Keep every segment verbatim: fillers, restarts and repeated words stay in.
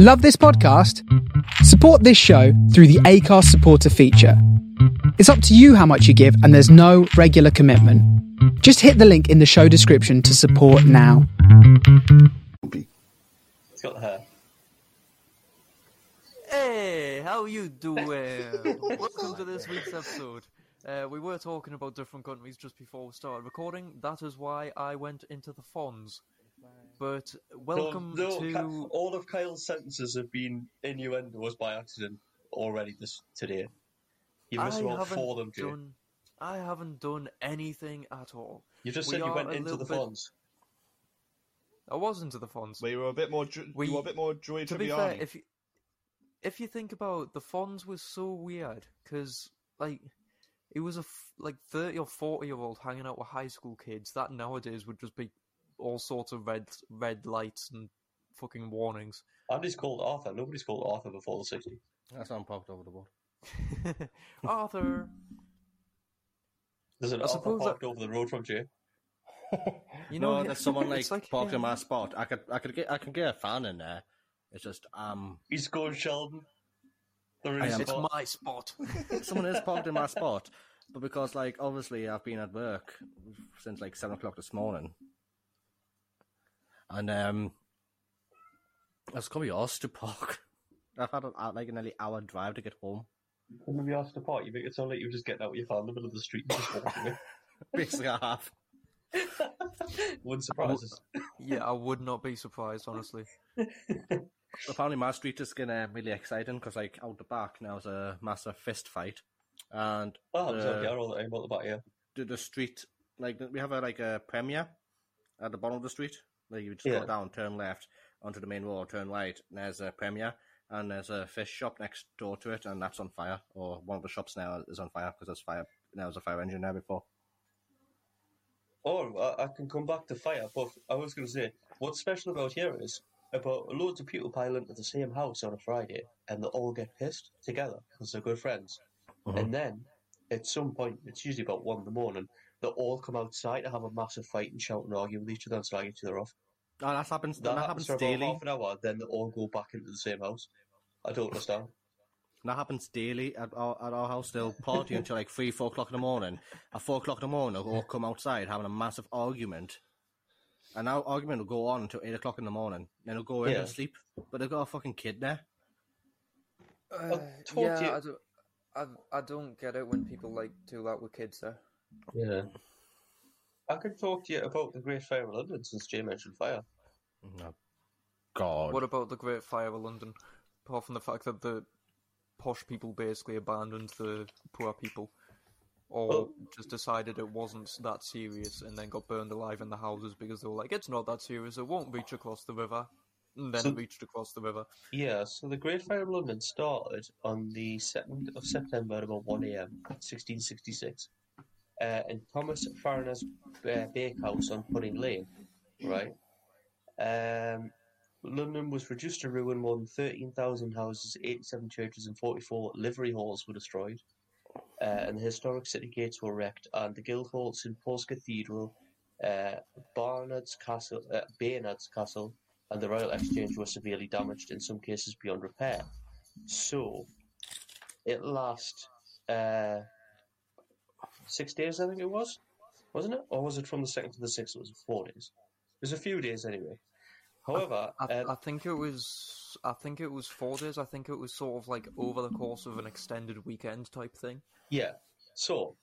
Love this podcast? Support this show through the Acast supporter feature. It's up to you how much you give, and there's no regular commitment. Just hit the link in the show description to support now. It's got the hair. Hey, how you doing? Welcome to this week's episode. Uh, we were talking about different countries just before we started recording. That is why I went into the Fonz. But welcome no, no, to... Ka- all of Kyle's sentences have been innuendos by accident already this today. You missed all four of them, Jay. Done, I haven't done anything at all. You just we said you went into the bit... Fonz. I was into the Fonz. We were a bit more... Ju- we... You were a bit more Joy to, to be fair, if you... If you think about it, the Fonz was so weird, because, like, it was a, f- like, thirty or forty-year-old hanging out with high school kids. That nowadays would just be all sorts of red red lights and fucking warnings. Nobody's called Arthur. Nobody's called Arthur before the sixties. That's unpopular over the board. Arthur! There's an I Arthur parked that... over the road from Jay. You know, no, there's someone, like, like parked yeah. in my spot. I could, I could get, I can get a fan in there. It's just, um... he's going Sheldon. It's my spot. Someone is parked in my spot. But because, like, obviously I've been at work since, like, seven o'clock this morning. And, um... I was going to be asked to park. I've had, a, like, a nearly hour drive to get home. I'm going to be asked to park. You make it sound like you're just getting out with your family in the middle of the street and just walking away. Basically, I have. Wouldn't surprise us. Yeah, I would not be surprised, honestly. Apparently my street is getting uh, really exciting because, like, out the back now is a massive fist fight, and oh, the, sorry, all the, about the, back, yeah. the, the street, like, we have a, like a premier at the bottom of the street. Like, you just yeah. go down, turn left onto the main road, turn right, and there's a premier, and there's a fish shop next door to it, and that's on fire. Or one of the shops now is on fire because there's fire. There was a fire engine there before. Oh, I, I can come back to fire, but I was going to say what's special about here is. About loads of people pile into the same house on a Friday, and they all get pissed together because they're good friends. Uh-huh. And then, at some point, it's usually about one in the morning, they all come outside to have a massive fight and shout and argue with each other and slag each other off. Oh, that happens. That, that happens, happens for daily. About half an hour, then they all go back into the same house. I don't understand. That happens daily at our, at our house. They'll party until like three, four o'clock in the morning. At four o'clock in the morning, they'll all come outside having a massive argument. And now argument will go on until eight o'clock in the morning. Then they'll go in yeah. and sleep. But they've got a fucking kid there. Uh, yeah, you. I, do, I, I don't get it when people, like, do that with kids there. Yeah. I could talk to you about the Great Fire of London since Jay mentioned fire. Oh, God. What about the Great Fire of London? Apart from the fact that the posh people basically abandoned the poor people. Or well, just decided it wasn't that serious and then got burned alive in the houses because they were like, it's not that serious, it won't reach across the river. And then so, it reached across the river. Yeah, so the Great Fire of London started on the second of September at about one a.m, sixteen sixty-six. Uh, in Thomas Farriner's uh, bakehouse on Pudding Lane, right? Um, London was reduced to ruin. More than thirteen thousand houses, eighty-seven churches and forty-four livery halls were destroyed. Uh, and the historic city gates were wrecked, and the Guildhall, Saint Paul's Cathedral, uh, Barnard's Castle, uh, Baynard's Castle, and the Royal Exchange were severely damaged, in some cases beyond repair. So, it last uh, six days, I think it was, wasn't it? Or was it from the second to the sixth? It was four days. It was a few days anyway. However, I, I, um, I think it was. I think it was four days. I think it was sort of like over the course of an extended weekend type thing. Yeah. So,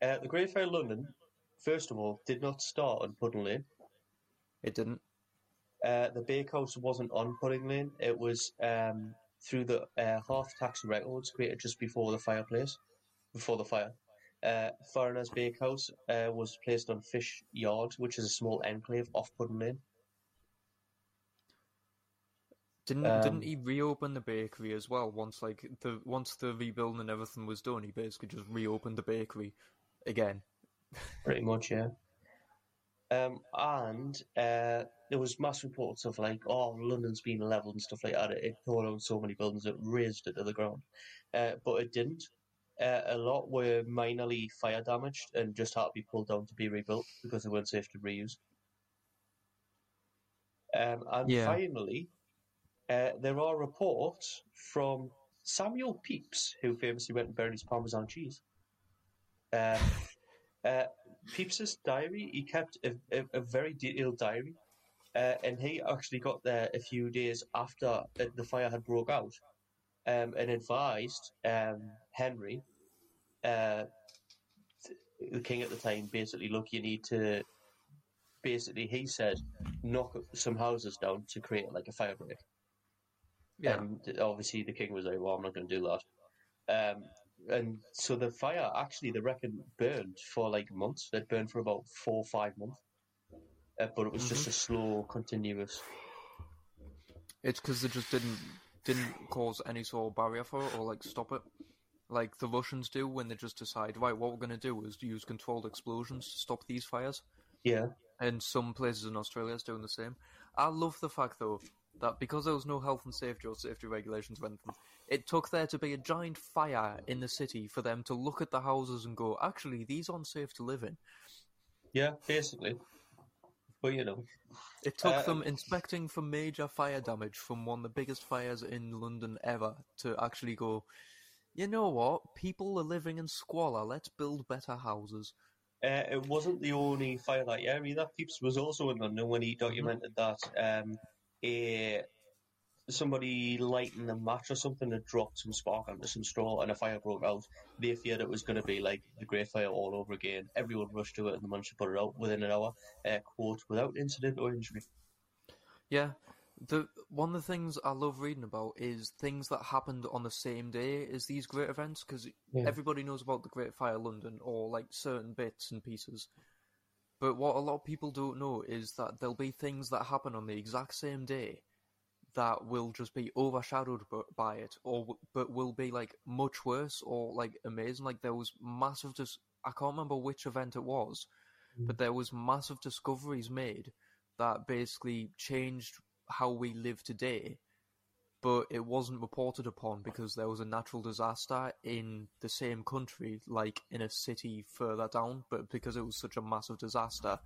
uh, the Great Fire of London, first of all, did not start on Pudding Lane. It didn't. Uh, the bakehouse wasn't on Pudding Lane. It was um, through the uh, half-tax records created just before the fireplace, before the fire. Uh, Farriner's Bakehouse uh, was placed on Fish Yard, which is a small enclave off Pudding Lane. Didn't um, didn't he reopen the bakery as well? Once like the once the rebuilding and everything was done, he basically just reopened the bakery again. Pretty much, yeah. Um, and uh, there was mass reports of like, oh, London's been levelled and stuff like that. It, it tore down so many buildings, it razed it to the ground, uh, but it didn't. Uh, a lot were minorly fire damaged and just had to be pulled down to be rebuilt because they weren't safe to reuse. Um, and yeah. finally. uh, there are reports from Samuel Pepys, who famously went and buried his Parmesan cheese. Uh, uh, Pepys's diary, he kept a, a, a very detailed diary, uh, and he actually got there a few days after the fire had broke out, um, and advised um, Henry, uh, the king at the time, basically, look, you need to... Basically, he said, knock some houses down to create like a fire break. Yeah. And obviously, the king was like, well, I'm not going to do that. Um, and so the fire actually, they reckon, burned for like months. It burned for about four or five months. Uh, but it was mm-hmm. just a slow, continuous. It's because they just didn't didn't cause any sort of barrier for it or like stop it. Like the Russians do when they just decide, right, what we're going to do is use controlled explosions to stop these fires. Yeah. And some places in Australia is doing the same. I love the fact, though, that because there was no health and safety or safety regulations or anything, it took there to be a giant fire in the city for them to look at the houses and go, actually, these aren't safe to live in. Yeah, basically. But, you know. It took uh, them inspecting for major fire damage from one of the biggest fires in London ever to actually go, you know what, people are living in squalor, let's build better houses. Uh, it wasn't the only fire that year. I mean, that Pepys was also in London when he documented that um, a, somebody lighting a match or something had dropped some spark onto some straw and a fire broke out. They feared it was going to be like the Great Fire all over again. Everyone rushed to it and the managed to put it out within an hour, uh, quote, without incident or injury. Yeah. The one of the things I love reading about is things that happened on the same day as these great events, because yeah. everybody knows about the Great Fire London or like certain bits and pieces. But what a lot of people don't know is that there'll be things that happen on the exact same day that will just be overshadowed by it, or but will be like much worse or like amazing. Like there was massive, dis- I can't remember which event it was, mm. but there was massive discoveries made that basically changed how we live today, but it wasn't reported upon because there was a natural disaster in the same country, like in a city further down, but because it was such a massive disaster,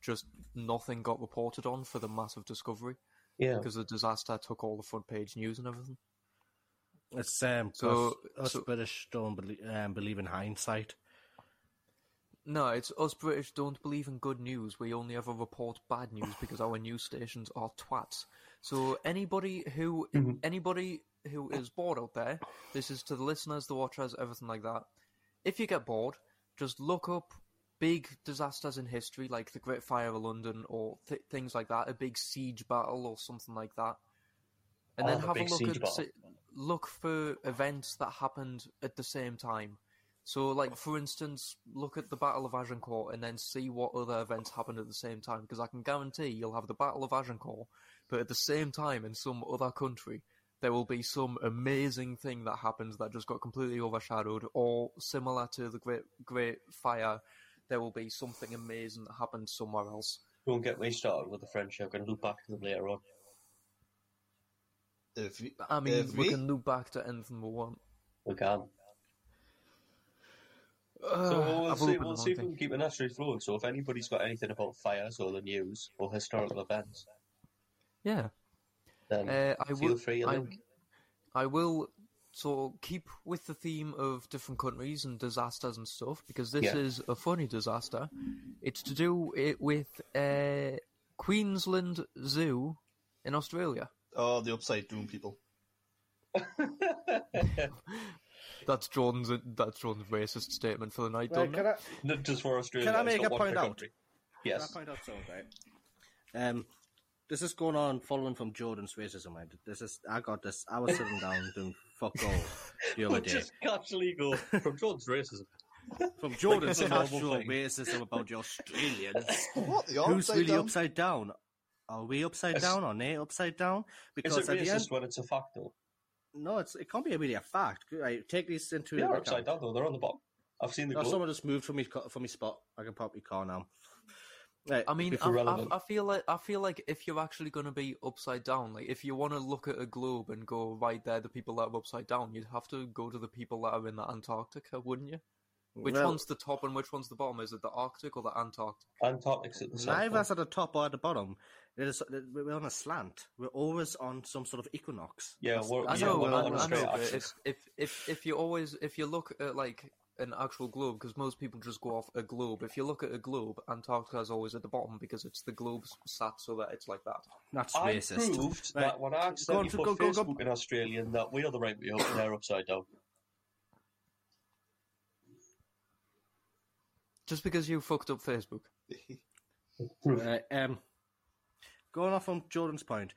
just nothing got reported on for the massive discovery. Yeah, because the disaster took all the front page news and everything. It's um so, us, us so, British don't believe, um, believe in hindsight. No, it's us British don't believe in good news. We only ever report bad news because our news stations are twats. So anybody who mm-hmm. anybody who is bored out there, this is to the listeners, the watchers, everything like that. If you get bored, just look up big disasters in history, like the Great Fire of London or th- things like that, a big siege battle or something like that, and oh, then have a look at si- look for events that happened at the same time. So, like, for instance, look at the Battle of Agincourt and then see what other events happened at the same time, because I can guarantee you'll have the Battle of Agincourt, but at the same time in some other country, there will be some amazing thing that happens that just got completely overshadowed, or similar to the Great Great Fire, there will be something amazing that happened somewhere else. Don't get me started with the French, I'm going to look back to them later on. If we, I mean, if we, we can look back to anything we want. We can. So we'll I've see, we'll see if we can keep it naturally flowing. So if anybody's got anything about fires or the news or historical events, yeah, then uh, I feel will, free to link. I will sort of keep with the theme of different countries and disasters and stuff, because this yeah. is a funny disaster. It's to do it with uh, Queensland Zoo in Australia. Oh, the upside down people. That's Jordan's. That's Jordan's racist statement for the night, well, don't it? I, Not just for Australia. Can I make a point out? Country. Yes. Can I point out something? Okay. Um, this is going on following from Jordan's racism. I this is. I got this. I was sitting down doing fuck all the other day. Just catch legal from Jordan's racism. From Jordan's actual racism about the Australians. What the Who's really down? Upside down? Are we upside it's, down? Are they upside down? Because is it racist end, when it's a fact though? No, it's it can't be really a fact. I take these into. They're upside down though. They're on the bottom. I've seen the. No, goal. Someone just moved from me from my spot. I can pop my car now. Right, I mean, I, I, I feel like I feel like if you're actually going to be upside down, like if you want to look at a globe and go right there, the people that are upside down, you'd have to go to the people that are in the Antarctica, wouldn't you? Which well, one's the top and which one's the bottom? Is it the Arctic or the Antarctic? Antarctic's at the south. Neither is at the top or at the bottom. It is, we're on a slant. We're always on some sort of equinox. Yeah, we're, I know. Yeah, we're not on a straight axis. If if if you always if you look at like an actual globe, because most people just go off a globe. If you look at a globe, Antarctica is always at the bottom because it's the globe's sat so that it's like that. That's I racist. I proved right. that when I accidentally put go, go, Facebook go, go. in Australia that we are the right way up and they're upside down. Just because you fucked up Facebook. uh, um, going off on Jordan's point,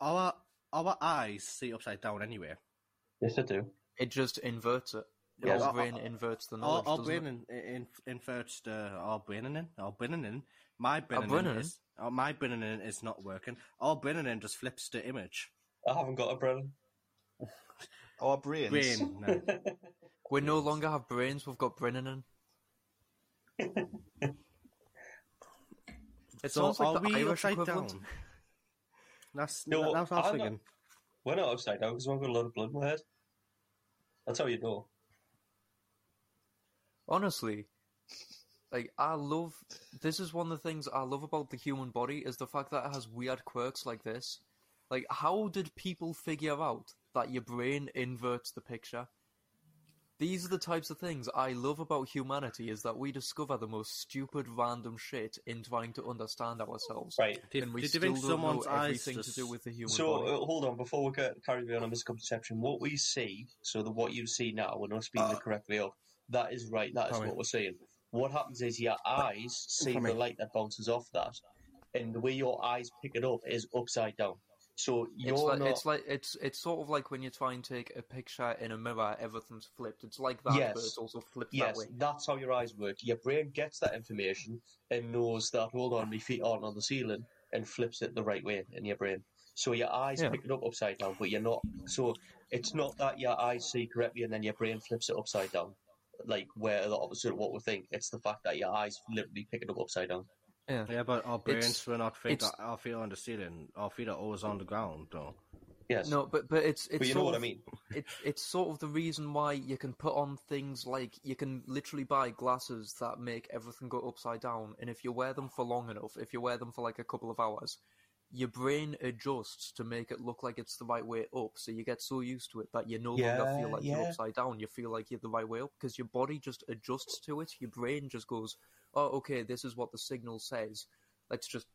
our our eyes see upside down anyway. Yes, they do. It just inverts it. Yes. Our brain inverts the knowledge, our, our brain in, in, inverts the... Our brain Our brain My brain is... Our, my brain is not working. Our brain just flips the image. I haven't got a brain. Our brains. Brain, no. We no longer have brains, we've got brain. It sounds so like the Irish equivalent. Down? That's no, that's what I was thinking. Not, we're not upside down because we've got a lot of blood in my head. That's how you know. Honestly, like I love. This is one of the things I love about the human body is the fact that it has weird quirks like this. Like, how did people figure out that your brain inverts the picture? These are the types of things I love about humanity, is that we discover the most stupid random shit in trying to understand ourselves. Right. And we still don't know everything to do with the human so, body. So, uh, hold on, before we get, carry on on misconception, what we see, so that what you see now, when I'm speaking it correctly up, that is right, that is Come what in. we're seeing. What happens is your eyes see Come the in. light that bounces off that, and the way your eyes pick it up is upside down. So you're it's like, not... it's like it's it's sort of like when you try and take a picture in a mirror, everything's flipped. It's like that, yes. but it's also flipped yes. that way. Yes, that's how your eyes work. Your brain gets that information and knows that, hold on, my feet aren't on the ceiling, and flips it the right way in your brain. So your eyes yeah. pick it up upside down, but you're not. So it's not that your eyes see correctly and then your brain flips it upside down, like where the opposite of what we think. It's the fact that your eyes literally pick it up upside down. Yeah. yeah, but our brains it's, were not feet. Our feet are on the ceiling. Our feet are always on the ground, though. Yes. No, but but it's it's. But you know what of, I mean. It's it's sort of the reason why you can put on things like you can literally buy glasses that make everything go upside down, and if you wear them for long enough, if you wear them for like a couple of hours, your brain adjusts to make it look like it's the right way up. So you get so used to it that you no longer yeah, feel like yeah. you're upside down. You feel like you're the right way up because your body just adjusts to it. Your brain just goes, oh, okay, this is what the signal says. Let's just...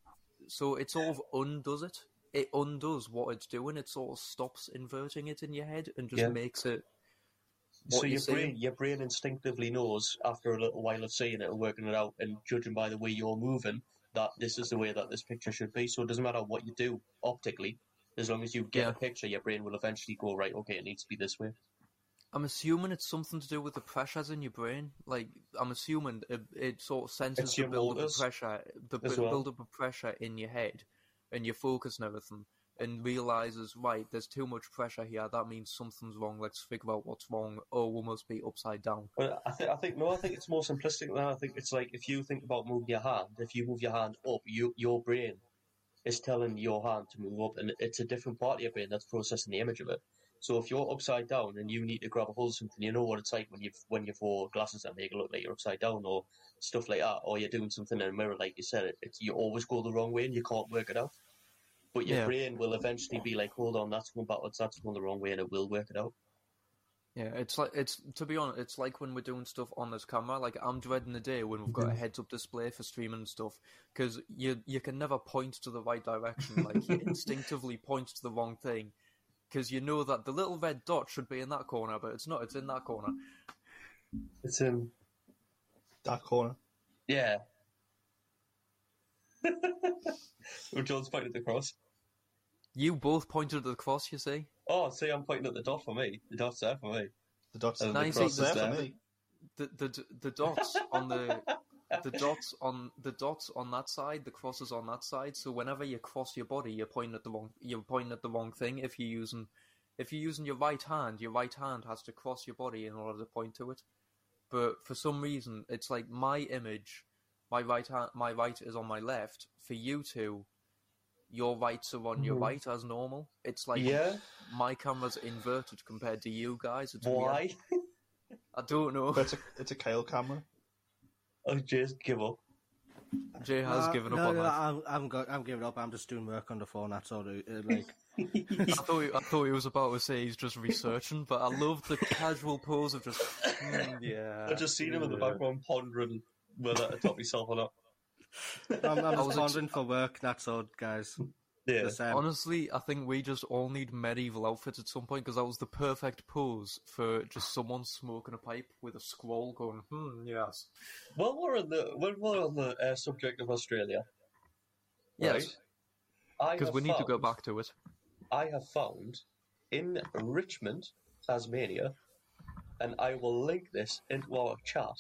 So it sort of undoes it. It undoes what it's doing. It sort of stops inverting it in your head and just yeah. makes it... So your brain, your brain instinctively knows after a little while of seeing it and working it out and judging by the way you're moving that this is the way that this picture should be. So it doesn't matter what you do optically. As long as you get yeah. a picture, your brain will eventually go, right, okay, it needs to be this way. I'm assuming it's something to do with the pressures in your brain. Like, I'm assuming it, it sort of senses the build-up of pressure, the b- well. build-up of pressure in your head and your focus and everything, and realises, right, there's too much pressure here. That means something's wrong. Let's figure out what's wrong. Oh, we must be upside down. Well, I, th- I think no. I think it's more simplistic than that. I think it's like if you think about moving your hand. If you move your hand up, you, your brain is telling your hand to move up, and it's a different part of your brain that's processing the image of it. So if you're upside down and you need to grab a hold of something, you know what it's like when you've when you've wore glasses that make it look like you're upside down or stuff like that, or you're doing something in a mirror, like you said, it, it's, you always go the wrong way and you can't work it out. But your yeah. brain will eventually be like, hold on, that's going backwards, that's going the wrong way, and it will work it out. Yeah, it's like, it's to be honest, it's like when we're doing stuff on this camera. Like, I'm dreading the day when we've got a heads-up display for streaming stuff, because you, you can never point to the right direction. Like, you instinctively point to the wrong thing, because you know that the little red dot should be in that corner, but it's not, it's in that corner. It's in that corner. Yeah. John's pointing at the cross. You both pointed at the cross, you see? Oh, see, I'm pointing at the dot for me. The dot's there for me. The dot's and there, the cross there for me. The, the, the dots on the... The dots on the dots on that side, the crosses on that side. So whenever you cross your body, you're pointing at the wrong. You're pointing at the wrong thing. If you're using, if you're using your right hand, your right hand has to cross your body in order to point to it. But for some reason, it's like my image, my right hand, my right is on my left. For you two, your rights are on your mm. right as normal. It's like yeah. my camera's inverted compared to you guys. It's Why? Weird. I don't know. But it's a it's a Kyle camera. Oh, just give up. Jay has no, given up no, on no, that. I'm, I'm, got, I'm giving up. I'm just doing work on the phone. That's all. Like, I thought, he, I thought he was about to say he's just researching, but I love the casual pose of just. Mm, yeah. I just seen him yeah. in the background pondering whether to top myself or not. I'm, I'm just pondering ex- for work. That's all, guys. Yeah. Honestly, I think we just all need medieval outfits at some point because that was the perfect pose for just someone smoking a pipe with a squall going, hmm, yes. Well, we're on the, when we're on the uh, subject of Australia. Yes. Because right? we need found, to go back to it. I have found in Richmond, Tasmania, and I will link this into our chat.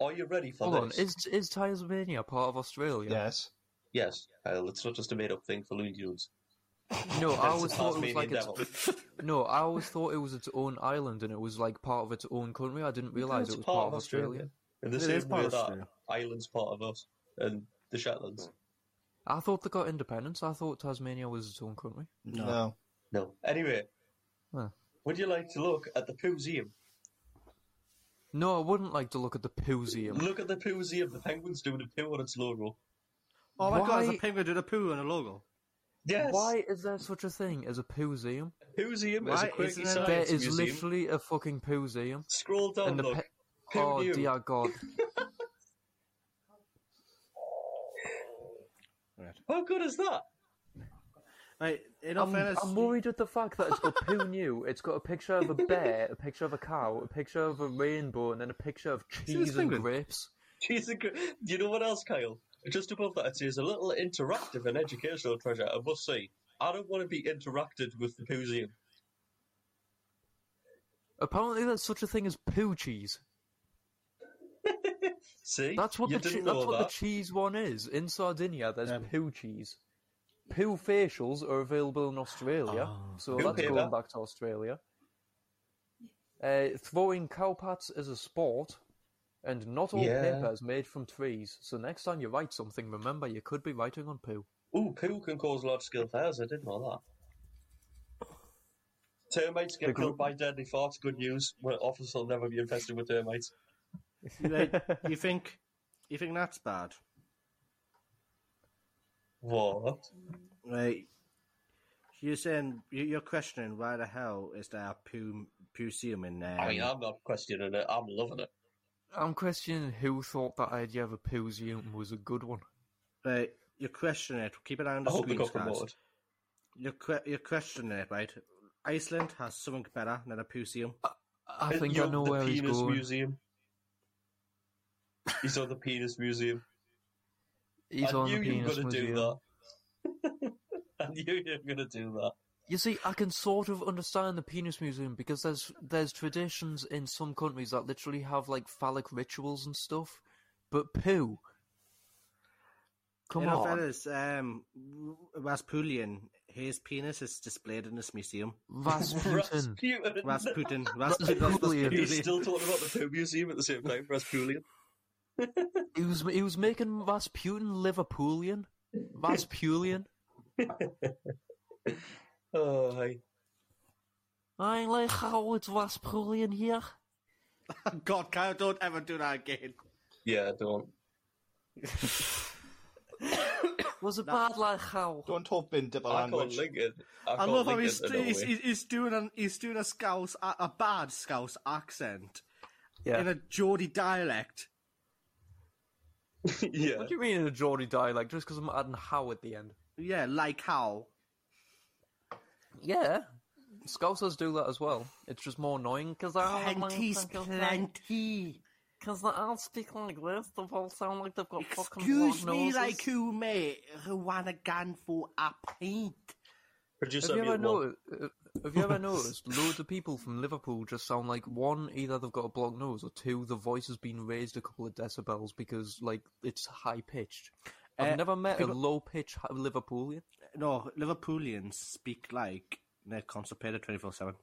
Are you ready for Hold this? On. Is, is Tasmania part of Australia? Yes. Yes, Kyle, it's not just a made-up thing for Looney Tunes. No, I always thought it was like its, no, I always thought it was its own island and it was like part of its own country. I didn't realise it was part, part of Australia. Australia. In the same way that Ireland's part of us and the Shetlands. I thought they got independence. I thought Tasmania was its own country. No, no. no. Anyway, huh. would you like to look at the Poozeum? No, I wouldn't like to look at the Poozeum. Look at the Poozeum. The penguin's doing a poo on its logo. Oh my Why? God, there's a penguin with a poo and a logo. Yes. Why is there such a thing as a Poozeum? A Poozeum is a quirky science There is museum. Literally a fucking Poozeum. Scroll down, look. Pe- oh, you? Dear God. Right. How good is that? Right, in all I'm, fairness, I'm worried at the fact that it's got poo new, it's got a picture of a bear, a picture of a cow, a picture of a rainbow, and then a picture of cheese and grapes. Cheese and grapes. Do you know what else, Kyle? Just above that, it says a little interactive and educational treasure. I must say, I don't want to be interacted with the Poozeum. Apparently, there's such a thing as poo cheese. See, that's what, the, che- that's what that. the cheese one is in Sardinia. There's um, poo cheese. Poo facials are available in Australia, oh, so that's paper. going back to Australia. Uh, throwing cowpats is a sport. And not all yeah. paper is made from trees, so next time you write something, remember you could be writing on poo. Ooh, poo can cause large-scale fires, I didn't know that. Termites get killed by deadly farts, good news. Well, office will never be infested with termites. you, think, you think that's bad? What? Right. You're saying, you're questioning why the hell is there a poo, Poozeum in there? I mean, I'm not questioning it, I'm loving it. I'm questioning who thought that idea of a Poozeum was a good one. Right, you're questioning it. Keep an eye on the screen. You're, que- you're questioning it, right? Iceland has something better than a Poozeum. I, I think I know where he's going. The penis museum. He's on the penis museum. He's on the penis museum. I knew you were going to do that. You see, I can sort of understand the penis museum because there's there's traditions in some countries that literally have like phallic rituals and stuff, but poo. Come you know, on, fellas. Um, Rasputin, his penis is displayed in this museum. Rasputin, Rasputin, Rasputin. Rasputin. Rasputin. He's still talking about the poo museum at the same time. Rasputin. he was he was making Rasputin Liverpoolian. Rasputin. Oh, hi. I like how it was Rasputin here. God, Kyle, don't ever do that again. Yeah, don't. was it no. bad like how? Don't talk in dipper language. I can't link it. I, I love how he's, he's, he's doing an, he's doing a Scouse, a, a bad Scouse accent yeah. in a Geordie dialect. yeah. What do you mean in a Geordie dialect? Just because I'm adding how at the end. Yeah, like how. Yeah, Scousers do that as well. It's just more annoying because I plenty's plenty. Because they all speak like this, they all sound like they've got Excuse fucking Excuse me, noses. Like who, mate? Who want a gun for a pint? Producer have you ever noticed? Uh, have you ever noticed? Loads of people from Liverpool just sound like one, either they've got a blocked nose, or two, the voice has been raised a couple of decibels because like it's high pitched. I've uh, never met people, a low-pitch Liverpoolian. No, Liverpoolians speak like they're constipated twenty-four seven.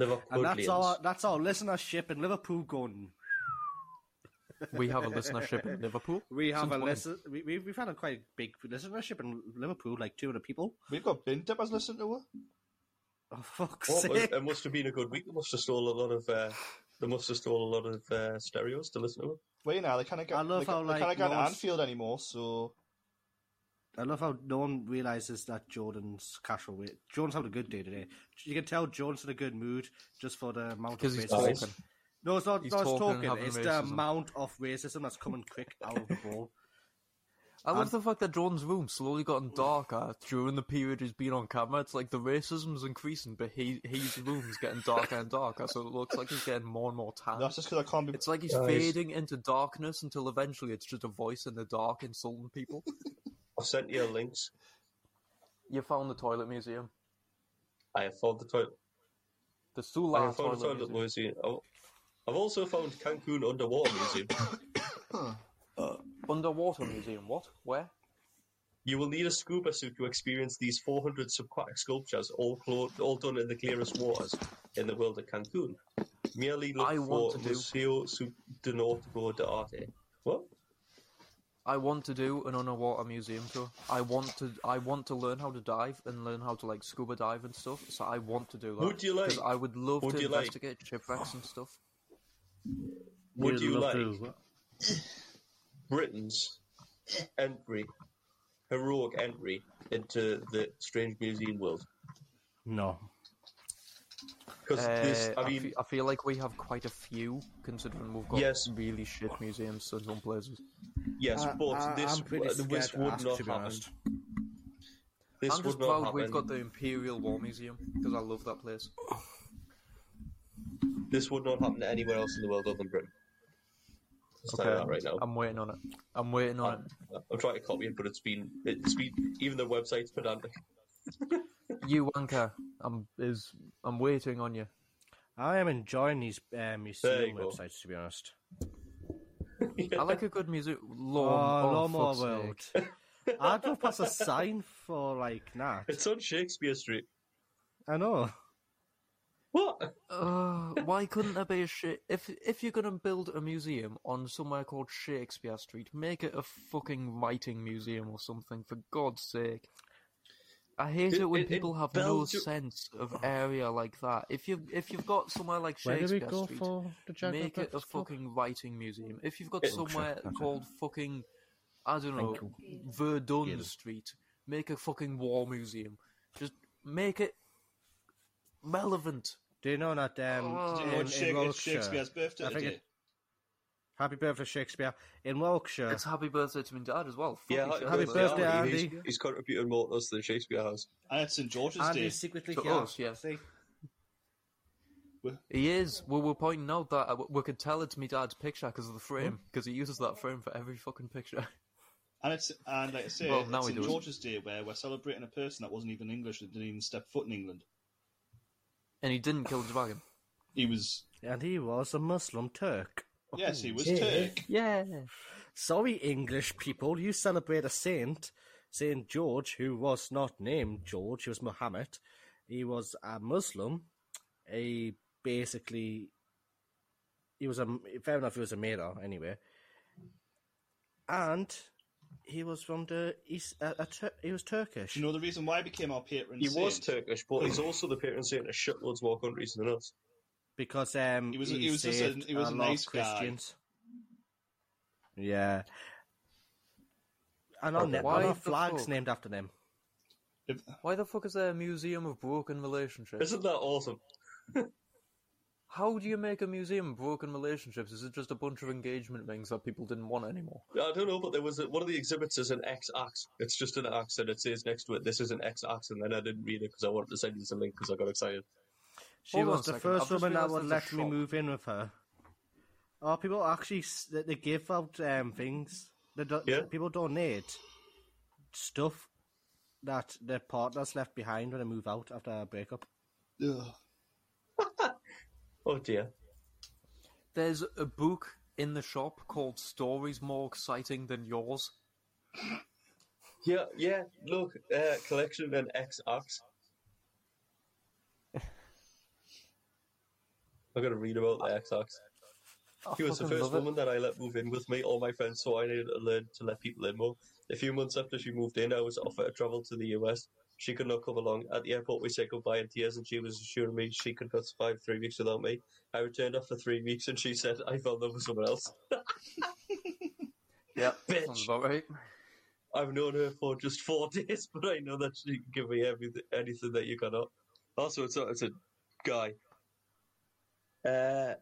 Liverpoolians. And that's our, that's our listenership in Liverpool gone. We have a listenership in Liverpool? We have a listen, we, we, We've had a quite big listenership in Liverpool, like two hundred people. We've got Bin Dippers listening to us. Oh, fuck's what sake. Was, it must have been a good week. They must have stole a lot of. Uh, they must have stole a lot of uh, stereos to listen to them. Well, you know, they kind of got. I love they, how they like. They kind of got Anfield anymore, so. I love how no one realises that Jordan's casual weight. Jordan's having a good day today. You can tell Jordan's in a good mood just for the amount of racism. No, it's not. He's no, it's talking. talking. It's racism. The amount of racism that's coming quick out of the ball. I love the fact that Jordan's room slowly gotten darker during the period he's been on camera. It's like the racism's increasing, but he, his room's getting darker and darker, so it looks like he's getting more and more tan. That's just because I can't be... It's like he's yeah, fading he's... into darkness until eventually it's just a voice in the dark insulting people. I sent you links. You found the toilet museum. I have found the toilet. The Sula toilet, toilet museum. museum. I've also found Cancun Underwater Museum. huh. Uh, Underwater museum? What? Where? You will need a scuba suit to experience these four hundred subaquatic sculptures, all clothed, all done in the clearest waters in the world of Cancun. Merely look I for Museo do... Náutico de Arte. What? I want to do an underwater museum tour. I want to. I want to learn how to dive and learn how to like scuba dive and stuff. So I want to do that. Would you like? Because I would love would to investigate like? shipwrecks and stuff. Would you, you like? Britain's entry, heroic entry into the strange museum world. No, because uh, this. I, I mean, fe- I feel like we have quite a few, considering we've got yes, really shit museums in some places. Yes, uh, but uh, this, uh, this would ask, not happen. This I'm would just proud we've got the Imperial War Museum because I love that place. This would not happen anywhere else in the world other than Britain. Okay. That right now. I'm waiting on it. I'm waiting on I'm, it. I'm trying to copy it, but it's been it's been even the website's pedantic. You wanker! I'm is I'm waiting on you. I am enjoying these um, museum websites, to be honest. Yeah. I like a good museum. Lawnmower oh, World. I drove past a sign for like that. It's on Shakespeare Street. I know. What? Uh, why couldn't there be a shit? If if you're gonna build a museum on somewhere called Shakespeare Street, make it a fucking writing museum or something. For God's sake! I hate it, it when it, people it have Belgium... no sense of area like that. If you if you've got somewhere like Shakespeare Street, for the make it a fucking writing museum. If you've got it somewhere called fucking I don't know Verdun yeah. Street, make a fucking war museum. Just make it. Relevant. Do you know that? Um, oh, in, it's in Wiltshire, Shakespeare's birthday. I think it, happy birthday, Shakespeare! In Wiltshire, it's happy birthday to my dad as well. Yeah, happy, happy birthday, birthday Andy. Andy. He's, he's contributed more to us than Shakespeare has. And it's Saint George's Andy's Day. Andy's secretly to us, yes. He is. Well, we're pointing out that we could tell it's my dad's picture because of the frame, because hmm? he uses that frame for every fucking picture. And it's and like I say, well, it's Saint George's Day where we're celebrating a person that wasn't even English, that didn't even step foot in England. And he didn't kill the dragon. He was... And he was a Muslim Turk. Yes, he was yeah. Turk. Yeah. Sorry, English people. You celebrate a saint, Saint George, who was not named George. He was Muhammad. He was a Muslim. He basically... He was a... Fair enough, he was a martyr, anyway. And... He was from the East. Uh, uh, Tur- he was Turkish. Do you know the reason why he became our patron? He saint? was Turkish, but he's also the patron saint of shitloads more countries than us. Because um, he was he, he was just a, he was a, a nice Christians. Guy. Yeah, and on why our flags fuck? named after them. If... Why the fuck is there a museum of broken relationships? Isn't that awesome? How do you make a museum of broken relationships? Is it just a bunch of engagement rings that people didn't want anymore? I don't know, but there was a, one of the exhibits is an X-ax. It's just an ax, and it says next to it, "This is an X-ax," and then I didn't read it because I wanted to send you the link because I got excited. She Hold was the second. first woman that would let me move in with her. Oh, people actually they give out um, things. They do, yeah. People donate stuff that their partners left behind when they move out after a breakup. Ugh. Oh dear. There's a book in the shop called Stories More Exciting Than Yours. Yeah, yeah, look, uh, collection and X-Ax. I'm going to read about the X-Ax. She was the first woman that I let move in with me, all my friends, so I needed to learn to let people in more. A few months after she moved in, I was offered a travel to the U S she could not come along. At the airport, we said goodbye in tears, and she was assuring me she could not survive three weeks without me. I returned after three weeks, and she said, I fell in love with someone else. Yeah, bitch. Sounds about right. I've known her for just four days, but I know that she can give me everything, anything that you cannot. Also, it's a, it's a guy. Uh,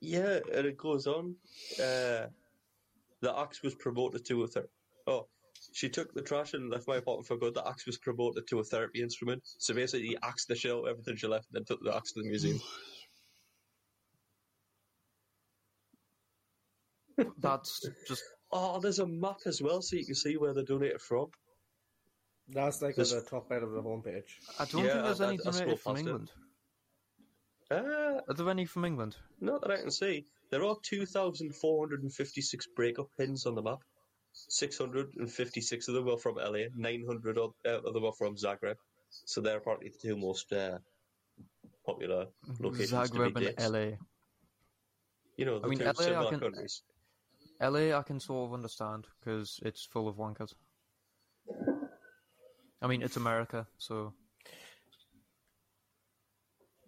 yeah, and it goes on. Uh, the axe was promoted to a therapy. Oh, she took the trash and left my apartment for good. The axe was promoted to a therapy instrument. So basically, he axed the show, everything she left, and then took the axe to the museum. That's just... Oh, there's a map as well, so you can see where they donate it from. That's like there's... at the top end of the homepage. I don't yeah, think there's I, any I, donated I from England. Uh, Are there any from England? Not that I can see. There are two thousand four hundred fifty-six break-up pins on the map. six hundred fifty-six of them were from L A, nine hundred of them were from Zagreb. So they're apparently the two most uh, popular locations. Zagreb to and dates. L A. You know, the I mean, two L A similar can... countries. L A I can sort of understand, because it's full of wankers. I mean, it's America, so...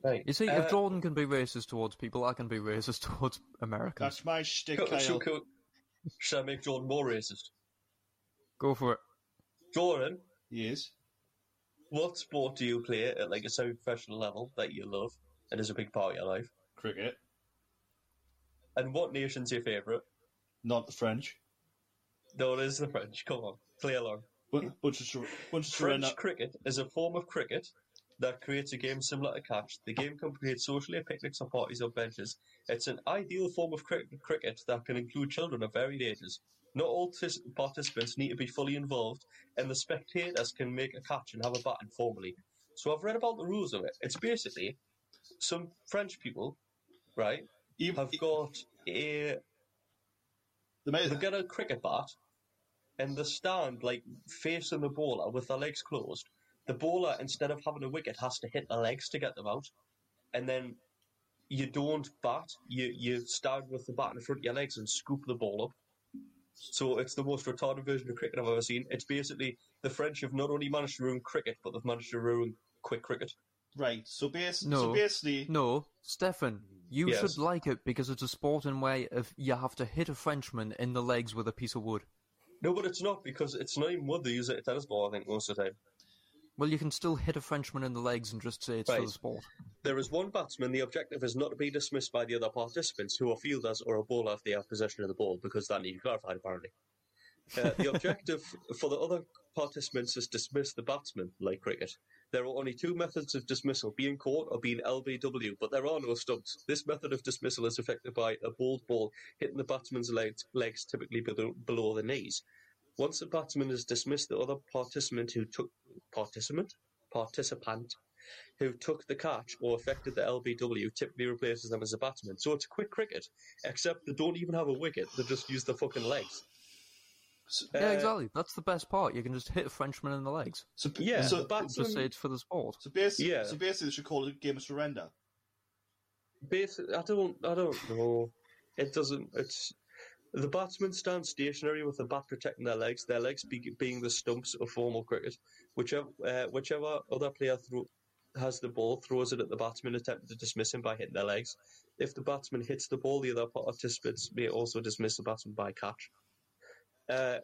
Right. You see, uh, if Jordan can be racist towards people, I can be racist towards Americans. That's my shtick, Kyle. Should, should, should I make Jordan more racist? Go for it. Jordan? Yes? What sport do you play at like a semi-professional level that you love and is a big part of your life? Cricket. And what nation's your favourite? Not the French. No, it is the French. Come on, play along. But, but just, but just French cricket is a form of cricket that creates a game similar to catch. The game can be played socially at picnics or parties or benches. It's an ideal form of cri- cricket that can include children of varied ages. Not all tis- participants need to be fully involved, and the spectators can make a catch and have a bat informally. So I've read about the rules of it. It's basically some French people, right, have got a... They get a cricket bat, and they stand like facing the bowler with their legs closed. The bowler, instead of having a wicket, has to hit the legs to get them out. And then you don't bat; you you stand with the bat in front of your legs and scoop the ball up. So it's the most retarded version of cricket I've ever seen. It's basically the French have not only managed to ruin cricket, but they've managed to ruin quick cricket. Right. So basically, no, so basically... no, Stefan. You yes. should like it because it's a sport in way of you have to hit a Frenchman in the legs with a piece of wood. No, but it's not, because it's not even wood. They use it at tennis ball, I think, most of the time. Well, you can still hit a Frenchman in the legs and just say it's right. for the sport. There is one batsman. The objective is not to be dismissed by the other participants, who are fielders or a bowler if they have possession of the ball, because that needs clarified, apparently. Uh, the objective for the other participants is dismiss the batsman, like cricket. There are only two methods of dismissal, being caught or being L B W, but there are no stumps. This method of dismissal is effected by a bowled ball hitting the batsman's legs, legs typically below, below the knees. Once the batsman is dismissed, the other participant who took participant participant who took the catch or effected the L B W typically replaces them as a batsman. So it's quick cricket, except they don't even have a wicket, they just use their fucking legs. So, yeah, uh, exactly. That's the best part. You can just hit a Frenchman in the legs. So yeah, so batsman, just say it's for the sport. So basically, yeah. so basically, they should call it a game of surrender. Basically, I don't, I don't know. It doesn't. It's the batsmen stand stationary with the bat protecting their legs. Their legs be, being the stumps of formal cricket. Whichever, uh, whichever other player throw, has the ball throws it at the batsman, attempting to dismiss him by hitting their legs. If the batsman hits the ball, the other participants may also dismiss the batsman by catch. Uh,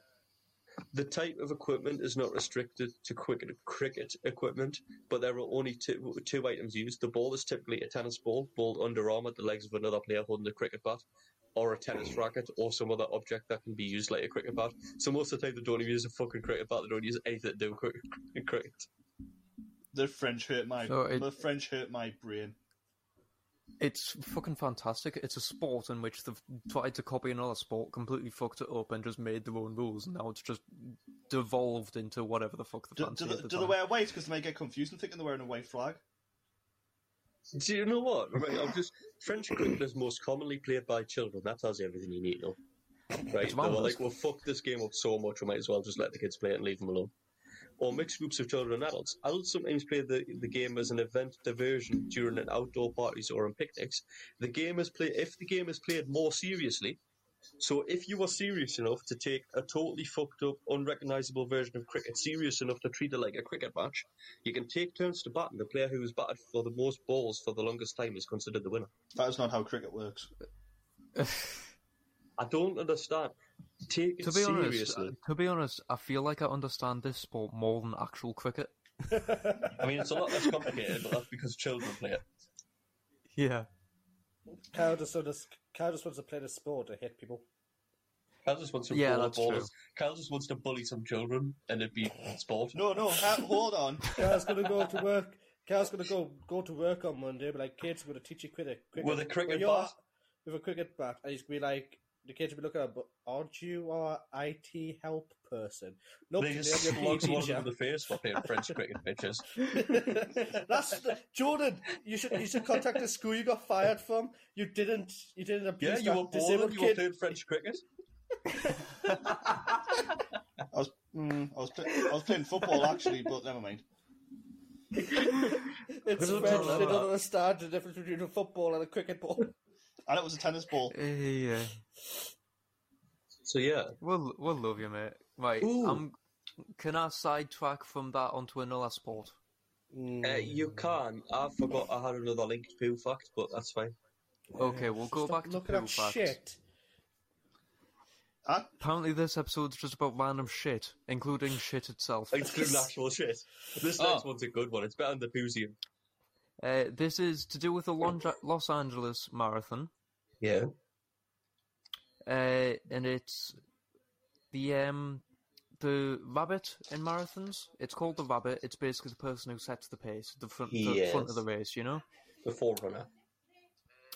the type of equipment is not restricted to cricket, cricket equipment, but there are only two, two items used. The ball is typically a tennis ball, bowled underarm at the legs of another player holding a cricket bat, or a tennis racket, or some other object that can be used like a cricket bat. So most of the time they don't even use a fucking cricket bat, they don't use anything to do with cricket. The French hurt my, so it, the French hurt my brain. It's fucking fantastic. It's a sport in which they've tried to copy another sport, completely fucked it up, and just made their own rules, and now it's just devolved into whatever the fuck they fancy. Do, do, the, the do they wear white? Because they may get confused and thinking they're wearing a white flag. Do you know what? Right, I'm just French cricket is most commonly played by children. That tells you everything you need to know. Right? They were like, well, fuck this game up so much, we might as well just let the kids play it and leave them alone. Or mixed groups of children and adults. Adults sometimes play the, the game as an event diversion during an outdoor parties or on picnics. The game is play, if the game is played more seriously, So if you were serious enough to take a totally fucked up, unrecognisable version of cricket serious enough to treat it like a cricket match, you can take turns to bat, and the player who has batted for the most balls for the longest time is considered the winner. That is not how cricket works. I don't understand. Take it to be seriously. Honest, to be honest, I feel like I understand this sport more than actual cricket. I mean, it's a lot less complicated, but that's because children play it. Yeah. Kyle just, Kyle just wants to play this sport to hit people. Kyle just wants to yeah, roll the balls. True. Kyle just wants to bully some children and it'd be sport. No, no, hold on. Kyle's going to go to work. Kyle's going to go go to work on Monday and be like, kids, we're going to teach you cricket. cricket. With a cricket bat? With a cricket bat. And he's going to be like, the kids will be looking at, but aren't you our I T help person? Nope, they just slugs one in the face for playing French cricket pitches. That's the, Jordan. You should you should contact the school you got fired from. You didn't. You didn't abuse yeah, you that disabled you kid. You were playing French cricket. I was mm, I was play, I was playing football actually, but never mind. It's French. They don't understand the difference between a football and a cricket ball. And it was a tennis ball. Uh, yeah. So yeah, we'll we'll love you, mate. Right, I'm, can I sidetrack from that onto another sport? Mm. Uh, you can. I forgot I had another link to poo fact, but that's fine. Okay, we'll go Stop back to poo facts. Shit. Huh? Apparently, this episode's just about random shit, including shit itself. Including actual shit. This oh. next one's a good one. It's better than the Poozeum. Uh, this is to do with the Lonja- Los Angeles Marathon. Yeah. Uh, and it's the um, the rabbit in marathons. It's called the rabbit. It's basically the person who sets the pace, the front, yes. the front of the race, you know? The forerunner.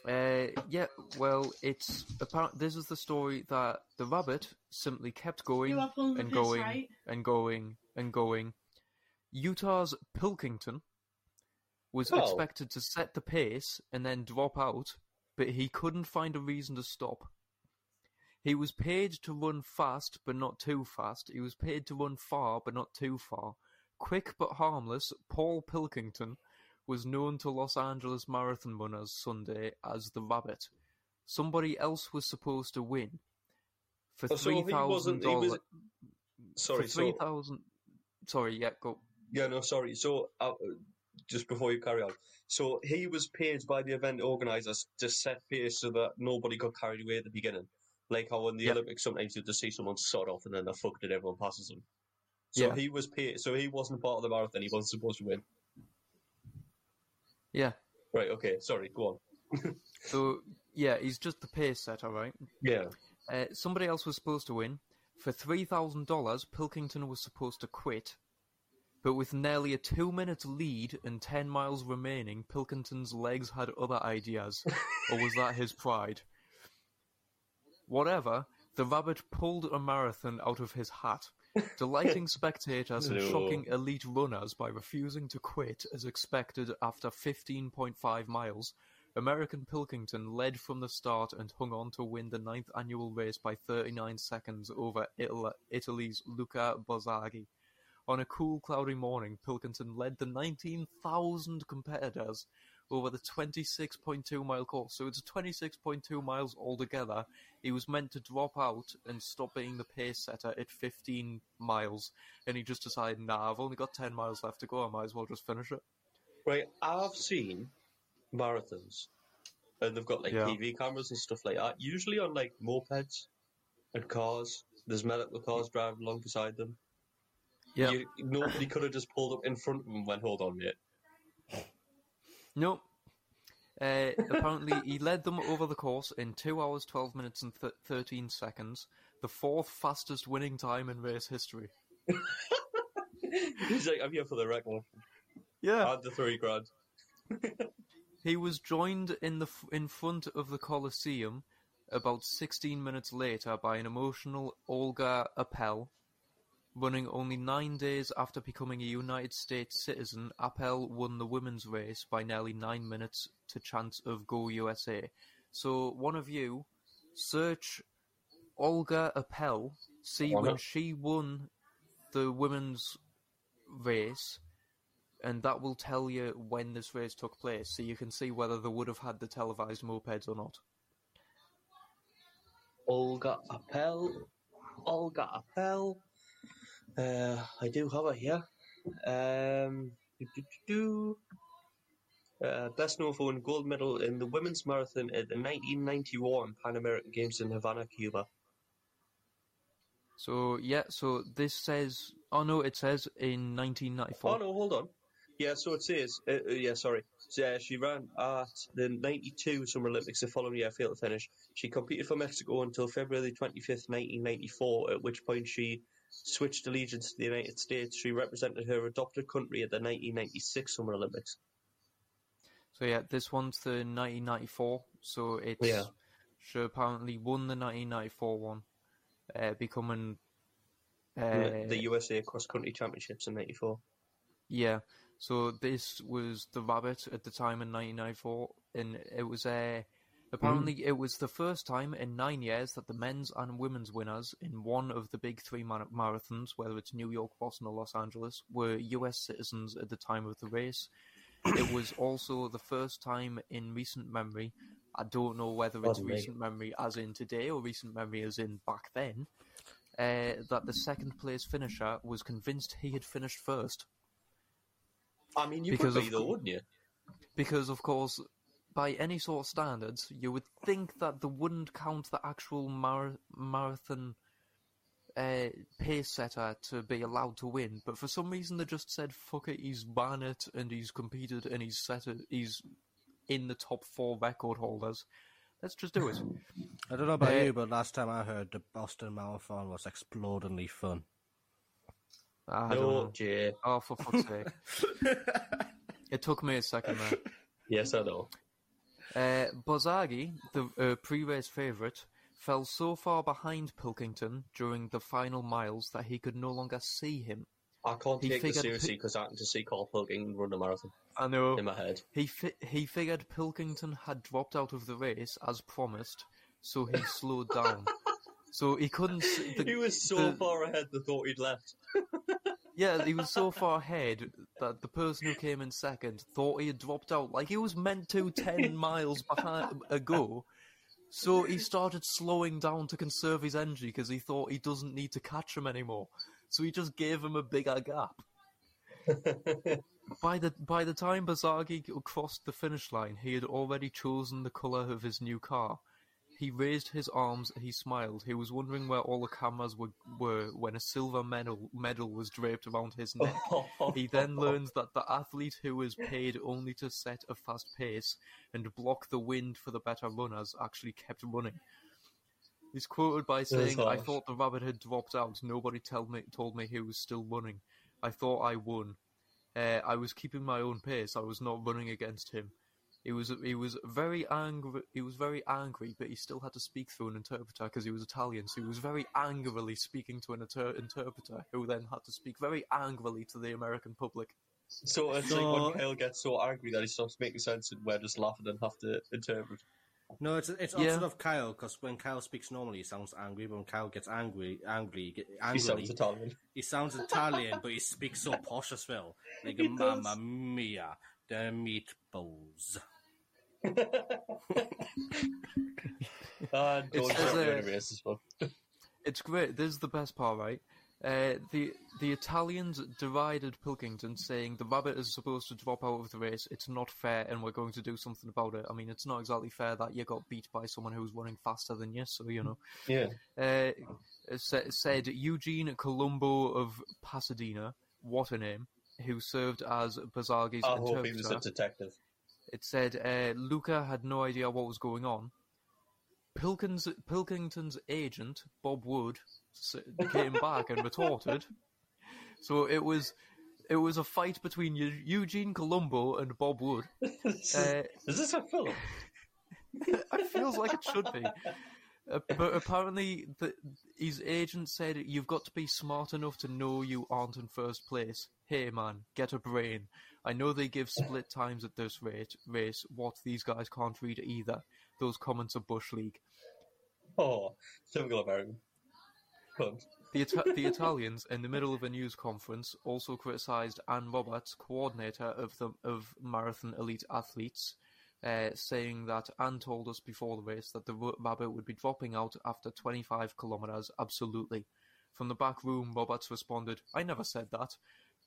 Uh, yeah, well, it's apparent. This is the story that the rabbit simply kept going and going, right? and going and going. Utah's Pilkington was oh. expected to set the pace and then drop out, but he couldn't find a reason to stop. He was paid to run fast, but not too fast. He was paid to run far, but not too far. Quick but harmless, Paul Pilkington was known to Los Angeles Marathon runners Sunday as the Rabbit. Somebody else was supposed to win. For oh, three thousand dollars... So wasn't, was... Sorry, for three thousand dollars... So... Sorry, yeah, go... Yeah, no, sorry, so... Uh... Just before you carry on. So he was paid by the event organisers to set pace so that nobody got carried away at the beginning. Like how in the yep. Olympics sometimes you just see someone sod off and then they're fucked and everyone passes them. So yeah. he was paid. So he wasn't part of the marathon. He wasn't supposed to win. Yeah. Right, okay. Sorry, go on. So, yeah, he's just the pace setter, right? Yeah. Uh, somebody else was supposed to win. For three thousand dollars, Pilkington was supposed to quit. But with nearly a two-minute lead and ten miles remaining, Pilkington's legs had other ideas. Or was that his pride? Whatever, the rabbit pulled a marathon out of his hat, delighting spectators and shocking elite runners by refusing to quit as expected after fifteen point five miles. American Pilkington led from the start and hung on to win the ninth annual race by thirty-nine seconds over Ital- Italy's Luca Bozzaghi. On a cool, cloudy morning, Pilkington led the nineteen thousand competitors over the twenty-six point two mile course. So it's twenty-six point two miles altogether. He was meant to drop out and stop being the pace setter at fifteen miles. And he just decided, nah, I've only got ten miles left to go. I might as well just finish it. Right, I've seen marathons. And they've got, like, yeah. T V cameras and stuff like that. Usually on, like, mopeds and cars. There's men with cars driving along beside them. Yeah, you, nobody could have just pulled up in front of him and went, hold on, mate. No. Uh, apparently, he led them over the course in two hours, twelve minutes and thirteen seconds, the fourth fastest winning time in race history. He's like, I'm here for the record. Yeah. I had the three grand. He was joined in the in front of the Coliseum about sixteen minutes later by an emotional Olga Appel. Running only nine days after becoming a United States citizen, Appel won the women's race by nearly nine minutes to chance of Go U S A. So one of you, search Olga Appel, see when it. She won the women's race, and that will tell you when this race took place, so you can see whether they would have had the televised mopeds or not. Olga Appel. Olga Appel. Uh, I do have her here. Um, do, do, do, do. Uh, best known for winning gold medal in the women's marathon at the nineteen ninety-one Pan American Games in Havana, Cuba. So, yeah, so this says... Oh, no, it says in nineteen ninety-four. Oh, no, hold on. Yeah, so it says... Uh, yeah, sorry. So, yeah, she ran at the ninety-two Summer Olympics the following year, failed to finish. She competed for Mexico until February twenty-fifth, nineteen ninety-four, at which point she switched allegiance to the United States. She represented her adopted country at the nineteen ninety-six Summer Olympics. So, yeah, this one's the nineteen ninety-four. So, it's... Yeah. She apparently won the nineteen ninety-four one. Uh, becoming uh, the U S A Cross Country Championships in ninety-four. Yeah, so this was the Rabbit at the time in nineteen ninety-four, and it was uh, apparently mm. it was the first time in nine years that the men's and women's winners in one of the big three mar- marathons, whether it's New York, Boston, or Los Angeles, were U S citizens at the time of the race. It was also the first time in recent memory. I don't know whether it's Pardon recent me. memory as in today or recent memory as in back then, uh, that the second place finisher was convinced he had finished first. I mean, you because could be of, though, wouldn't you? Because, of course, by any sort of standards, you would think that they wouldn't count the actual mar- marathon uh, pace setter to be allowed to win. But for some reason, they just said, fuck it, he's won it and he's competed and he's set it, he's... in the top four record holders. Let's just do it. I don't know about uh, you, but last time I heard the Boston Marathon was explodingly fun. I no, Jay. Oh, for fuck's sake. It took me a second there. Yes, I know. Uh, Bozzaghi, the uh, pre-race favourite, fell so far behind Pilkington during the final miles that he could no longer see him. I can't he take it seriously because I can just see Carl Pilkington run a marathon. I know. In my head. He fi- he figured Pilkington had dropped out of the race as promised, so he slowed down. So he couldn't... The, he was so the, far ahead they thought he'd left. Yeah, he was so far ahead that the person who came in second thought he had dropped out. Like, he was meant to ten miles behind ago. So he started slowing down to conserve his energy because he thought he doesn't need to catch him anymore. So he just gave him a bigger gap. by the by the time Bozzaghi crossed the finish line, he had already chosen the colour of his new car. He raised his arms, he smiled. He was wondering where all the cameras were, were when a silver medal, medal was draped around his neck. He then learned that the athlete who is paid only to set a fast pace and block the wind for the better runners actually kept running. He's quoted by saying, "I thought the rabbit had dropped out. Nobody told me told me he was still running. I thought I won. Uh, I was keeping my own pace. I was not running against him." He was he was very angry. He was very angry, but he still had to speak through an interpreter because he was Italian. So he was very angrily speaking to an inter- interpreter, who then had to speak very angrily to the American public. So it's so, like when Kyle gets so angry that he stops making sense, and we're just laughing and have to interpret. No, it's it's opposite yeah. of Kyle, because when Kyle speaks normally, he sounds angry, but when Kyle gets angry, angry, get, angry, he sounds Italian. He sounds Italian, but he speaks so posh as well, like he "Mamma does. Mia, the meatballs." uh, don't it's, it's, uh, racist, it's great. This is the best part, right? Uh, the the Italians derided Pilkington, saying the rabbit is supposed to drop out of the race, it's not fair, and we're going to do something about it. I mean, it's not exactly fair that you got beat by someone who's running faster than you, so, you know. Yeah. Uh, said Eugene Colombo of Pasadena, what a name, who served as Bozzaghi's interpreter. I hope he was a detective. It said uh, Luca had no idea what was going on. Pilkins, Pilkington's agent, Bob Wood, came back and retorted. So it was it was a fight between Eugene Colombo and Bob Wood. Is, uh, is this a film? It feels like it should be. Uh, but apparently the, his agent said, "You've got to be smart enough to know you aren't in first place. Hey man, get a brain. I know they give split times at this rate, race. What these guys can't read either. Those comments are bush league." Oh, typical American. The, Ita- the Italians, in the middle of a news conference, also criticised Anne Roberts, coordinator of the of Marathon Elite Athletes, uh, saying that Anne told us before the race that the rabbit would be dropping out after twenty-five kilometres, absolutely. From the back room, Roberts responded, "I never said that,"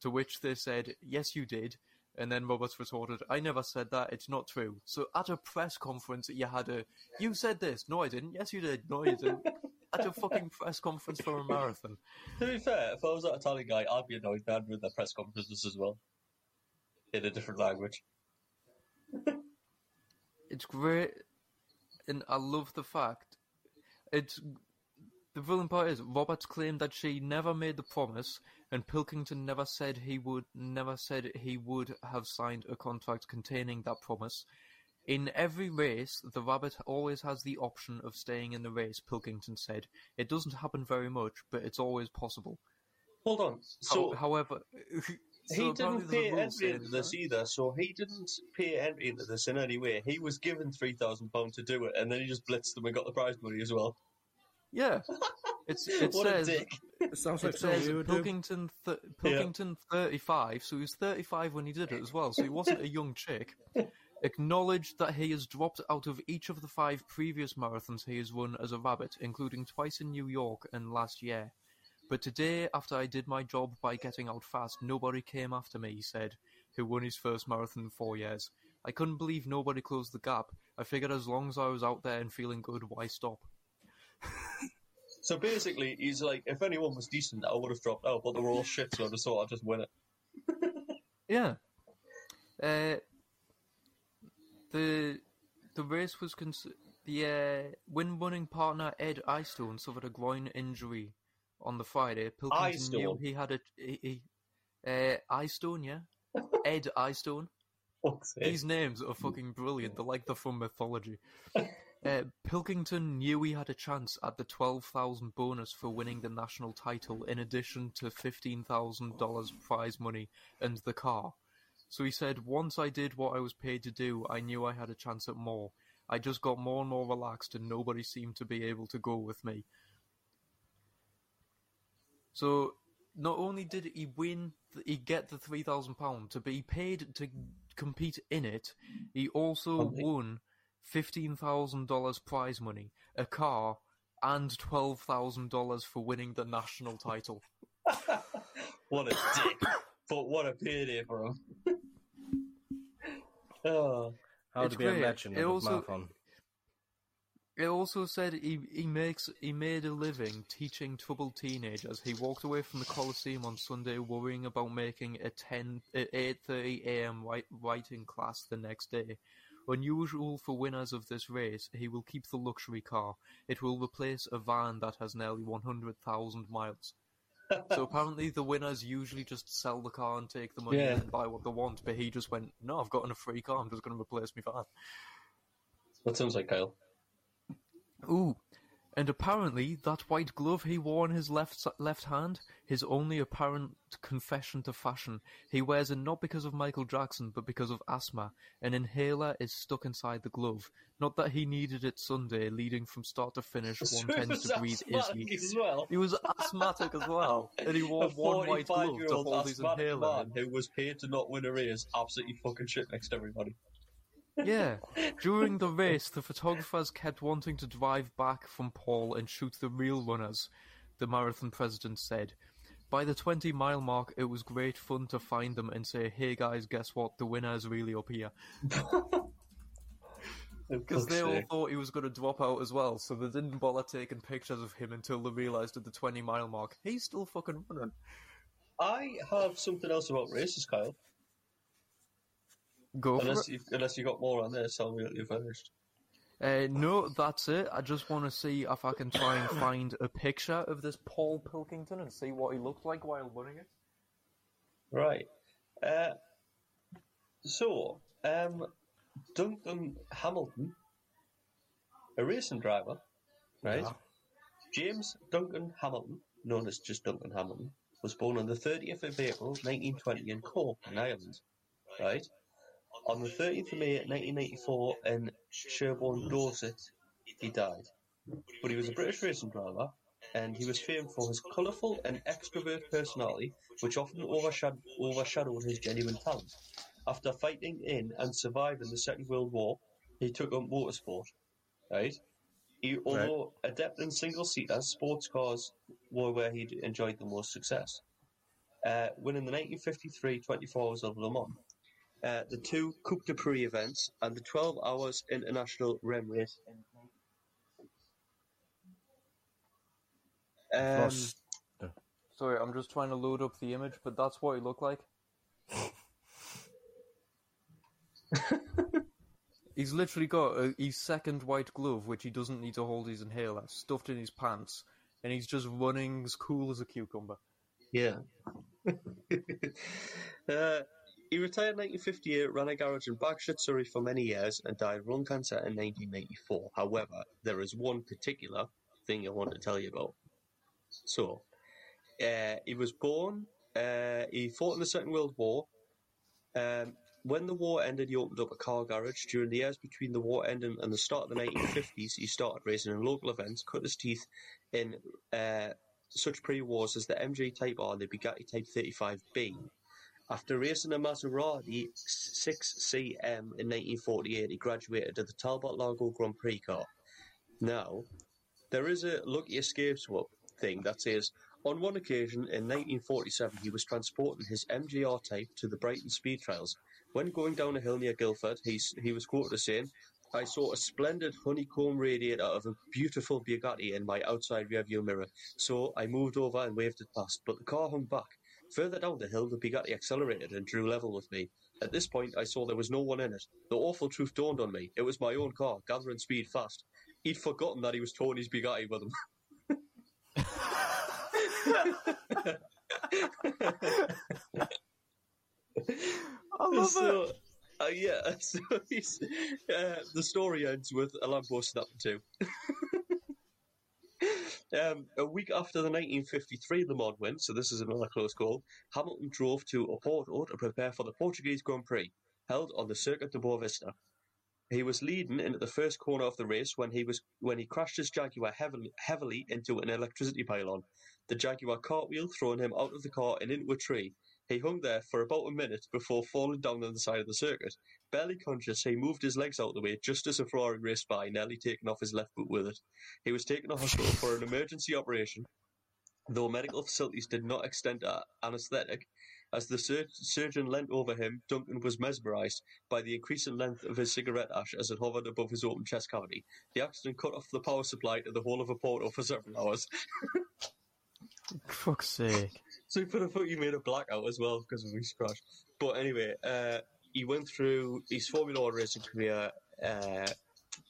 to which they said, "Yes, you did." And then Roberts retorted, "I never said that. It's not true." So at a press conference, you had a, "You said this." "No, I didn't." "Yes, you did." "No, you didn't." At a fucking press conference for a marathon. To be fair, if I was that Italian guy, I'd be annoyed that I'd ruin their press conferences as well. In a different language. It's great. And I love the fact. It's... The brilliant part is, Roberts claimed that she never made the promise, and Pilkington never said he would never said he would have signed a contract containing that promise. "In every race, the rabbit always has the option of staying in the race," Pilkington said. "It doesn't happen very much, but it's always possible." Hold on. So, however, he didn't pay entry into this either. So he didn't pay entry into this in any way. He was given three thousand pounds to do it, and then he just blitzed them and got the prize money as well. Yeah, it's, it what says, a dick. It sounds like it says Pilkington, th- Pilkington yeah. thirty-five, so he was thirty-five when he did it as well, so he wasn't a young chick. Acknowledged that he has dropped out of each of the five previous marathons he has run as a rabbit, including twice in New York and last year. "But today, after I did my job by getting out fast, nobody came after me," he said, who won his first marathon in four years. "I couldn't believe nobody closed the gap. I figured as long as I was out there and feeling good, why stop?" So basically, he's like, if anyone was decent, I would have dropped out, but they were all shit, so I just thought I'd just win it. Yeah. Uh, the the race was... Cons- the uh, win-running partner Ed Eyestone suffered a groin injury on the Friday. Pilkington Eyestone. Knew he had a... He, he, uh, Eyestone, yeah? Ed Eyestone. What's it? These names are fucking brilliant. They're like they're from mythology. Uh, Pilkington knew he had a chance at the twelve thousand dollars bonus for winning the national title, in addition to fifteen thousand dollars prize money and the car. So he said, "Once I did what I was paid to do, I knew I had a chance at more. I just got more and more relaxed and nobody seemed to be able to go with me." So not only did he win, he get the three thousand pounds to be paid to compete in it, he also won fifteen thousand dollars prize money, a car, and twelve thousand dollars for winning the national title. What a dick. But what a pity for him. Oh, how to be a legend of a marathon. It also said he he makes he made a living teaching troubled teenagers. He walked away from the Coliseum on Sunday worrying about making a ten at eight thirty a.m. writing class the next day. Unusual for winners of this race, he will keep the luxury car. It will replace a van that has nearly one hundred thousand miles. So apparently the winners usually just sell the car and take the money yeah. and buy what they want, but he just went, "No, I've gotten a free car, I'm just going to replace my van." That sounds like Kyle. Ooh, and apparently that white glove he wore in his left left hand, his only apparent confession to fashion, he wears it not because of Michael Jackson, but because of asthma. An inhaler is stuck inside the glove. Not that he needed it Sunday, leading from start to finish, one tends to breathe easily. As well. He was asthmatic as well, and he wore one white glove to hold his inhaler. A forty-five-year-old man who was paid to not win a race, absolutely fucking shit next to everybody. Yeah. During the race, the photographers kept wanting to drive back from Paul and shoot the real runners, the marathon president said. By the twenty-mile mark, it was great fun to find them and say, "Hey guys, guess what? The winner is really up here." Because they all thought he was going to drop out as well, so they didn't bother taking pictures of him until they realised at the twenty-mile mark, he's still fucking running. I have something else about races, Kyle. Go unless for it. You, unless you got more on this, tell me that you've finished. Uh, no, that's it. I just want to see if I can try and find a picture of this Paul Pilkington and see what he looked like while running it. Right. Uh, so, um, Duncan Hamilton, a racing driver, right? Yeah. James Duncan Hamilton, known as just Duncan Hamilton, was born on the thirtieth of April, nineteen twenty, in Cork, in Ireland, right? On the thirteenth of May nineteen eighty-four in Sherborne, Dorset, he died. But he was a British racing driver, and he was famed for his colourful and extrovert personality, which often overshad- overshadowed his genuine talent. After fighting in and surviving the Second World War, he took up motorsport. Right? He, although right. adept in single-seater, sports cars were where he enjoyed the most success. Uh, winning the nineteen fifty-three twenty-four hours of Le Mans, uh, the two Coupe de Paris events, and the twelve hours International Rem Race. Um, Sorry, I'm just trying to load up the image, but that's what he looked like. He's literally got a, his second white glove, which he doesn't need to hold his inhaler, stuffed in his pants, and he's just running as cool as a cucumber. Yeah. uh, he retired in nineteen fifty-eight, ran a garage in Bagshot, Surrey for many years, and died of lung cancer in nineteen ninety-four. However, there is one particular thing I want to tell you about. So, uh, he was born, uh, he fought in the Second World War. Um, when the war ended, he opened up a car garage. During the years between the war ending and the start of the nineteen fifties, he started racing in local events, cut his teeth in... Uh, such pre-wars as the M G Type R and the Bugatti Type thirty-five B. After racing a Maserati six C M in nineteen forty-eight, he graduated to the Talbot Largo Grand Prix car. Now, there is a lucky escape swap thing that says, on one occasion in nineteen forty-seven, he was transporting his M G R Type to the Brighton Speed Trials. When going down a hill near Guildford, he, he was quoted as saying, I saw a splendid honeycomb radiator of a beautiful Bugatti in my outside rearview mirror, so I moved over and waved it past, but the car hung back. Further down the hill, the Bugatti accelerated and drew level with me. At this point, I saw there was no one in it. The awful truth dawned on me. It was my own car, gathering speed fast. He'd forgotten that he was towing his Bugatti with him. I love so, it. Uh, yeah, so he's, uh, the story ends with a Lambo snapping too. um, a week after the nineteen fifty-three Le Mans win, so this is another close call, Hamilton drove to Oporto to prepare for the Portuguese Grand Prix, held on the Circuit de Boa Vista. He was leading into the first corner of the race when he was when he crashed his Jaguar heavily, heavily into an electricity pylon. The Jaguar cartwheel throwing him out of the car and into a tree. He hung there for about a minute before falling down on the side of the circuit. Barely conscious, he moved his legs out of the way just as a Ferrari raced by, nearly taking off his left boot with it. He was taken to hospital for an emergency operation, though medical facilities did not extend anaesthetic. As the sur- surgeon leant over him, Duncan was mesmerised by the increasing length of his cigarette ash as it hovered above his open chest cavity. The accident cut off the power supply to the whole of Oporto for several hours. Fuck's sake. So for the fuck you made a blackout as well because of his crash. But anyway, uh, he went through his Formula One racing career. Uh,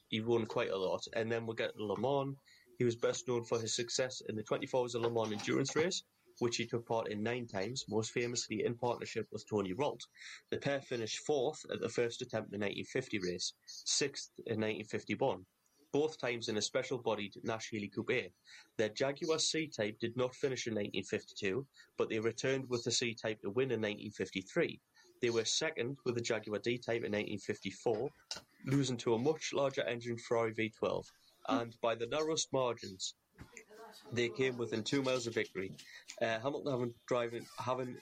he won quite a lot. And then we'll get to Le Mans. He was best known for his success in the twenty-four hours of Le Mans endurance race, which he took part in nine times, most famously in partnership with Tony Rolt. The pair finished fourth at the first attempt in the nineteen fifty race, sixth in nineteen fifty-one. Both times in a special-bodied Nash Healy Coupe. Their Jaguar C-Type did not finish in nineteen fifty-two, but they returned with the C-Type to win in nineteen fifty-three. They were second with the Jaguar D-Type in nineteen fifty-four, losing to a much larger engine Ferrari V twelve, and by the narrowest margins, they came within two miles of victory. Uh, Hamilton having, driving, having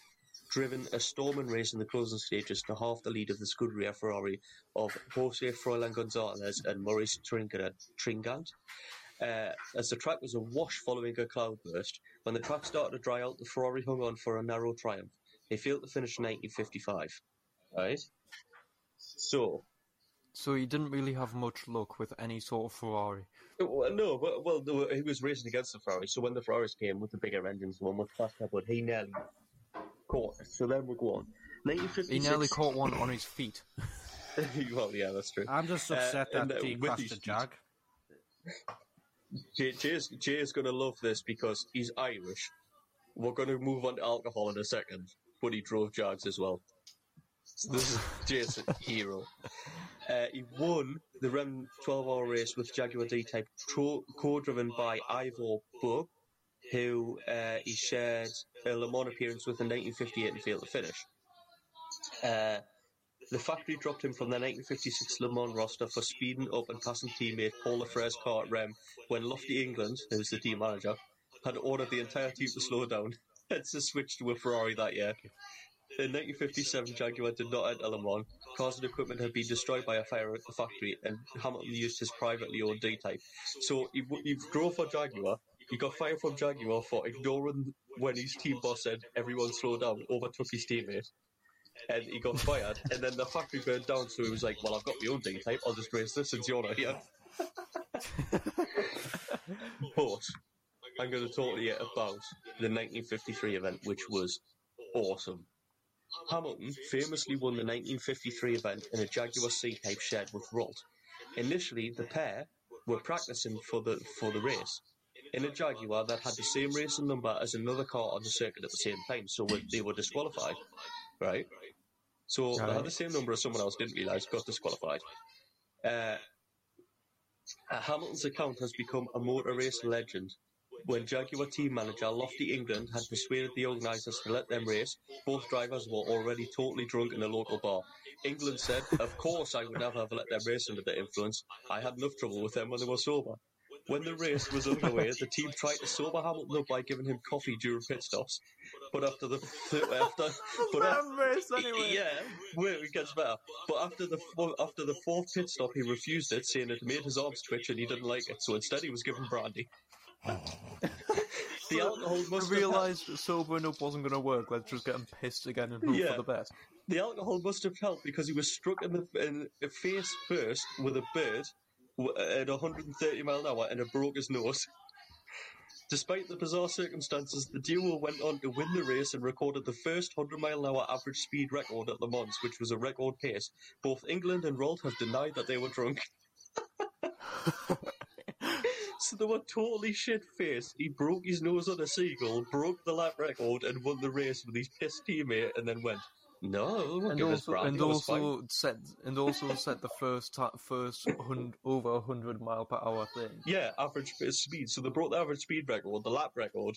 driven a storming race in the closing stages to half the lead of the Scuderia Ferrari of Jose Froilan Gonzalez and Maurice Tringant. Uh, as the track was awash following a cloudburst, when the track started to dry out, the Ferrari hung on for a narrow triumph. They failed to finish in nineteen fifty-five. Right? So... So he didn't really have much luck with any sort of Ferrari. No, but, well, were, he was racing against the Ferrari, so when the Ferraris came with the bigger engines, the one with faster, but he nearly caught it. So then we'll go on. nineteen fifty-six He nearly caught one on his feet. Well, yeah, that's true. I'm just upset uh, that and, uh, he crashed the Jag. Jay, Jay's, Jay's going to love this because he's Irish. We're going to move on to alcohol in a second, but he drove Jags as well. So this is Jason Hero. Uh, he won the Rem twelve hour race with Jaguar D-Type, tro- co-driven by Ivor Bug, who uh, he shared a Le Mans appearance with in nineteen fifty-eight and failed to finish. Uh, the factory dropped him from the nineteen fifty-six Le Mans roster for speeding up and passing teammate Paul Lefrere's car at Rem when Lofty England, who was the team manager, had ordered the entire team to slow down. Hence, a switch to a Ferrari that year. The nineteen fifty-seven Jaguar did not enter Le Mans. Cars and equipment had been destroyed by a fire at the factory, and Hamilton used his privately owned D-Type. So he, he drove for Jaguar. He got fired from Jaguar for ignoring when his team boss said, everyone slow down, overtook his teammate. And he got fired, and then the factory burned down, so he was like, well, I've got my own D-Type, I'll just race this since you're not here. But I'm going to talk to you about the nineteen fifty-three event, which was awesome. Hamilton famously won the nineteen fifty-three event in a Jaguar C-Type shared with Rolt. Initially, the pair were practicing for the for the race in a Jaguar that had the same racing number as another car on the circuit at the same time, so they were disqualified, right? So they had the same number as someone else, didn't realise, got disqualified. Uh, Hamilton's account has become a motor race legend. When Jaguar team manager Lofty England had persuaded the organisers to let them race, both drivers were already totally drunk in a local bar. England said, of course I would never have let them race under their influence. I had enough trouble with them when they were sober. When the race was underway, the team tried to sober Hamilton up by giving him coffee during pit stops. But after the... after, but after race anyway. Yeah, it gets better. But after the after the fourth pit stop, he refused it, saying it made his arms twitch and he didn't like it. So instead he was given brandy. The alcohol must realised that sobering up wasn't going to work. Let's just get him pissed again and hope yeah. for the best. The alcohol must have helped because he was struck in the, in the face first with a bird at one hundred thirty miles an hour and it broke his nose. Despite the bizarre circumstances, the duo went on to win the race and recorded the first one hundred mile an hour average speed record at Le Mans, which was a record pace. Both England and Rolt have denied that they were drunk. So they were totally shit-faced. He broke his nose on a seagull, broke the lap record, and won the race with his pissed teammate, and then went, no, and also, and also set and also set the first ta- first hun- over a hundred mile per hour thing. Yeah, average speed. So they broke the average speed record, the lap record.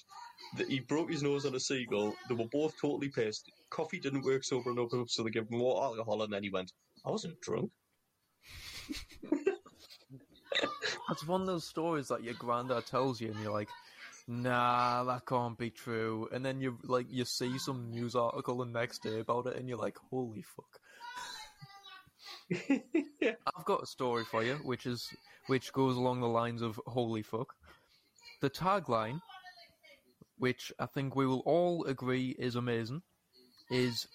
The, he broke his nose on a seagull. They were both totally pissed. Coffee didn't work sober and open up, so they gave him more alcohol, and then he went, I wasn't drunk. That's one of those stories that your granddad tells you, and you're like, nah, that can't be true. And then you like you see some news article the next day about it, and you're like, holy fuck. Yeah. I've got a story for you, which is which goes along the lines of holy fuck. The tagline, which I think we will all agree is amazing, is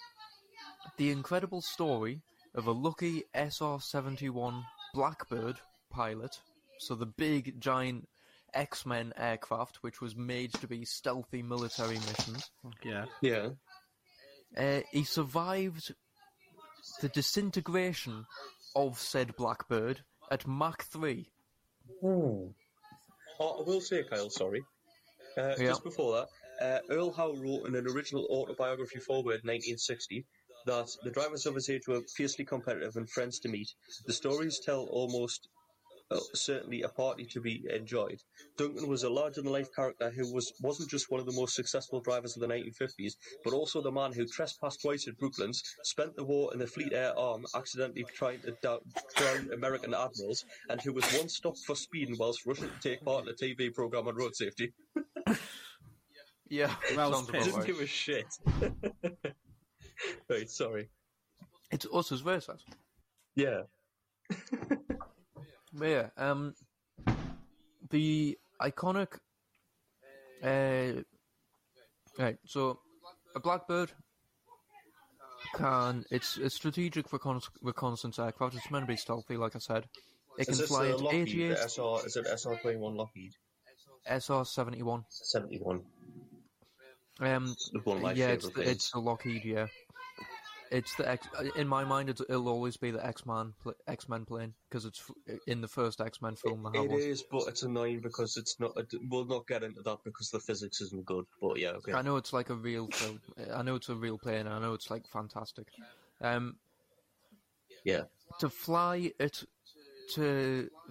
the incredible story of a lucky S R seventy-one Blackbird pilot. So the big, giant X-Men aircraft, which was made to be stealthy military missions. Yeah. Yeah. Uh, he survived the disintegration of said Blackbird at Mach three. Oh. Oh, I will say, Kyle, sorry. Uh, yeah. Just before that, uh, Earl Howe wrote in an original autobiography foreword in nineteen sixty... that the drivers of his age were fiercely competitive and friends to meet. The stories tell almost uh, certainly a party to be enjoyed. Duncan was a larger-than-life character who was, wasn't just one of the most successful drivers of the nineteen fifties, but also the man who trespassed twice at Brooklands, spent the war in the Fleet Air Arm, accidentally trying to da- drown American admirals, and who was once stopped for speeding whilst rushing to take part in a T V programme on road safety. Yeah, well, I didn't give a shit. Right, sorry. It's us as racers. Yeah. Yeah. Um, the iconic. Uh, right. So, a Blackbird can. It's a strategic recon- reconnaissance aircraft. It's meant to be stealthy, like I said. It is can fly at eighty-eight. S R, is it S R twenty-one Lockheed? S R seventy-one. seventy-one. Um, yeah, it's the, it's the Lockheed. Yeah, it's the X. In my mind, it's, it'll always be the X-Men X-Men plane because it's in the first X-Men film. It, it is, but it's annoying because it's not. We'll not get into that because the physics isn't good. But yeah, okay. I know it's like a real film. I know it's a real plane. I know it's like fantastic. Um, yeah, to fly it. To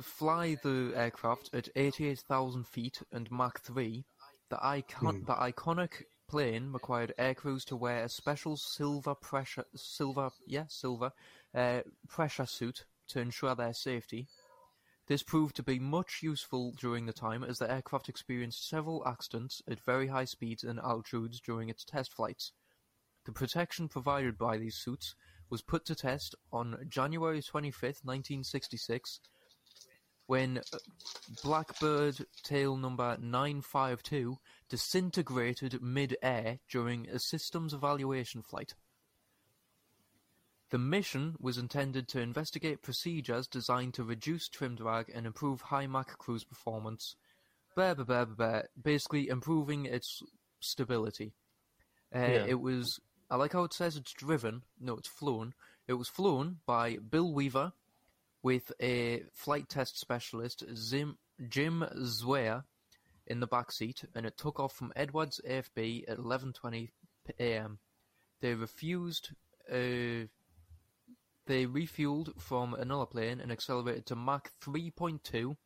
fly the aircraft at eighty-eight thousand feet and Mach three. The icon, mm. the iconic plane required aircrews to wear a special silver pressure, silver, yeah, silver uh, pressure suit to ensure their safety. This proved to be much useful during the time, as the aircraft experienced several accidents at very high speeds and altitudes during its test flights. The protection provided by these suits was put to test on January twenty-fifth, nineteen sixty-six, when Blackbird tail number nine five two disintegrated mid-air during a systems evaluation flight. The mission was intended to investigate procedures designed to reduce trim drag and improve high Mach cruise performance, blah, blah, blah, blah, basically improving its stability. Uh, yeah. It was, I like how it says it's driven, no, it's flown. It was flown by Bill Weaver with a flight test specialist, Zim, Jim Zweyer, in the backseat, and it took off from Edwards A F B at eleven twenty a m. They refused... Uh, They refueled from another plane and accelerated to Mach three point two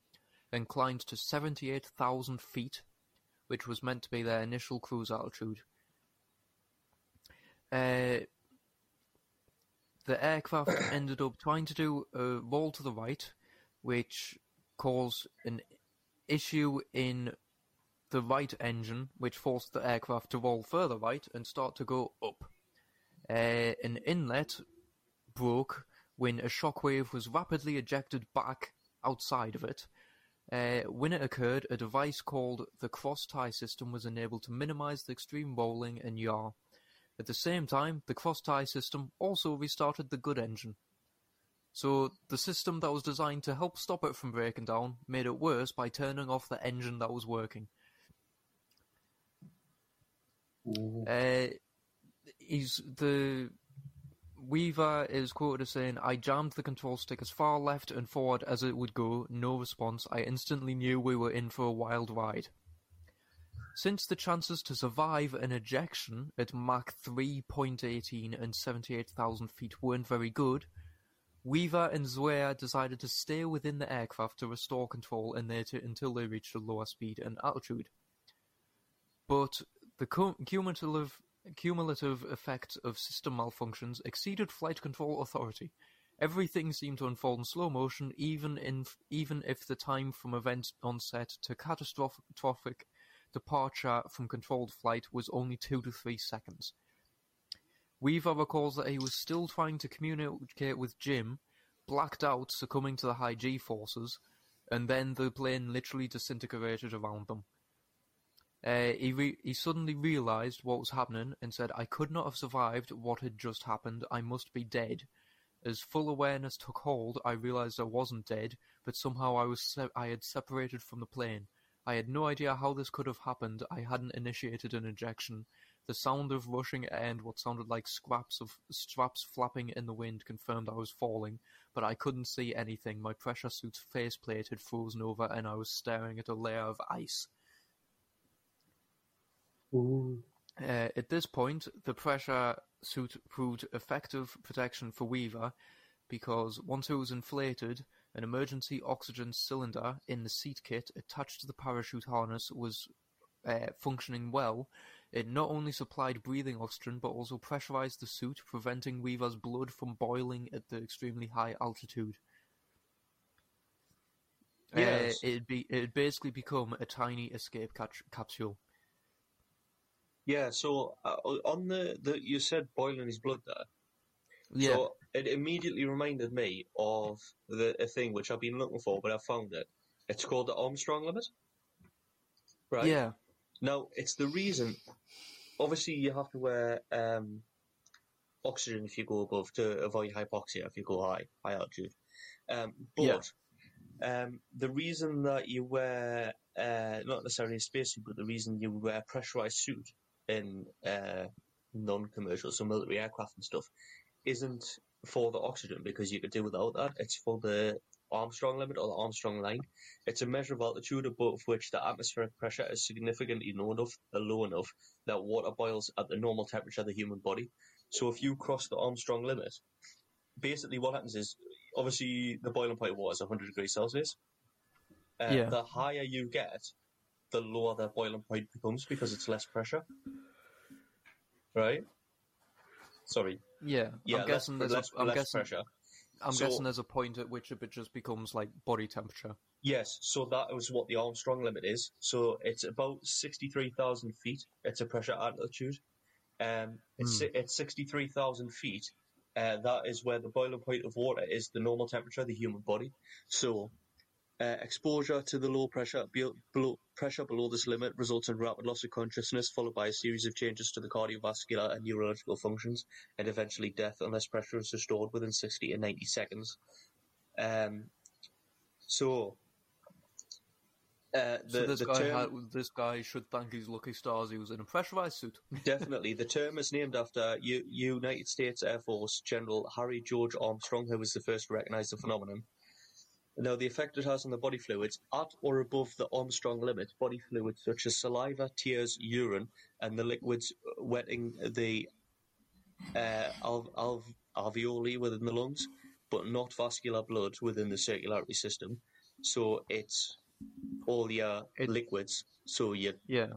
and climbed to seventy-eight thousand feet, which was meant to be their initial cruise altitude. Uh, the aircraft ended up trying to do a roll to the right, which caused an issue in the right engine, which forced the aircraft to roll further right and start to go up. Uh, an inlet broke when a shockwave was rapidly ejected back outside of it. Uh, when it occurred, a device called the cross-tie system was enabled to minimize the extreme rolling and yaw. At the same time, the cross-tie system also restarted the good engine. So the system that was designed to help stop it from breaking down made it worse by turning off the engine that was working. Uh, he's the... Weaver is quoted as saying, "I jammed the control stick as far left and forward as it would go. No response. I instantly knew we were in for a wild ride." Since the chances to survive an ejection at Mach three point one eight and seventy-eight thousand feet weren't very good, Weaver and Zweyer decided to stay within the aircraft to restore control and they to, until they reached a lower speed and altitude. But the cumulative... Cumulative effect of system malfunctions exceeded flight control authority. Everything seemed to unfold in slow motion, even in even if the time from event onset to catastrophic departure from controlled flight was only two to three seconds. Weaver recalls that he was still trying to communicate with Jim, blacked out, succumbing to the high G forces, and then the plane literally disintegrated around them. Uh, he, re- he suddenly realised what was happening and said, "I could not have survived what had just happened. I must be dead. As full awareness took hold, I realised I wasn't dead, but somehow I was se- I had separated from the plane. I had no idea how this could have happened. I hadn't initiated an ejection. The sound of rushing air and what sounded like scraps of straps flapping in the wind confirmed I was falling, but I couldn't see anything. My pressure suit's faceplate had frozen over and I was staring at a layer of ice." Uh, at this point, the pressure suit proved effective protection for Weaver because once it was inflated, an emergency oxygen cylinder in the seat kit attached to the parachute harness was uh, functioning well. It not only supplied breathing oxygen but also pressurized the suit, preventing Weaver's blood from boiling at the extremely high altitude. Yes. Uh, it'd be, it'd basically become a tiny escape catch- capsule. Yeah, so uh, on the, the you said boiling his blood there. Yeah. So it immediately reminded me of the a thing which I've been looking for, but I found it. It's called the Armstrong limit. Right? Yeah. Now, it's the reason, obviously you have to wear um, oxygen if you go above to avoid hypoxia if you go high, high altitude. Um, but yeah. um, the reason that you wear, uh, not necessarily a spacesuit, but the reason you wear a pressurized suit in uh, non-commercial, so military aircraft and stuff, isn't for the oxygen, because you could do without that. It's for the Armstrong limit or the Armstrong line. It's a measure of altitude above which the atmospheric pressure is significantly low enough, low enough that water boils at the normal temperature of the human body. So if you cross the Armstrong limit, basically what happens is, obviously the boiling point of water is one hundred degrees Celsius. Uh, yeah. The higher you get, the lower their boiling point becomes because it's less pressure. Right? Sorry. Yeah. yeah I'm guessing less, there's less, a, I'm less guessing, pressure. I'm so, guessing there's a point at which it just becomes like body temperature. Yes. So that is what the Armstrong limit is. So it's about sixty-three thousand feet. It's a pressure altitude. Um, it's mm. it's sixty-three thousand feet. Uh, that is where the boiling point of water is the normal temperature of the human body. So uh, exposure to the low pressure be- below, pressure below this limit results in rapid loss of consciousness, followed by a series of changes to the cardiovascular and neurological functions, and eventually death unless pressure is restored within sixty to ninety seconds. Um, so... Uh, the, so this, the guy term, had, this guy should thank his lucky stars he was in a pressurised suit. Definitely. The term is named after U- United States Air Force General Harry George Armstrong, who was the first to recognise the phenomenon. Now, the effect it has on the body fluids, at or above the Armstrong limit, body fluids such as saliva, tears, urine, and the liquids wetting the uh, alv- alv- alveoli within the lungs, but not vascular blood within the circulatory system. So it's... all your it, liquids, so your yeah,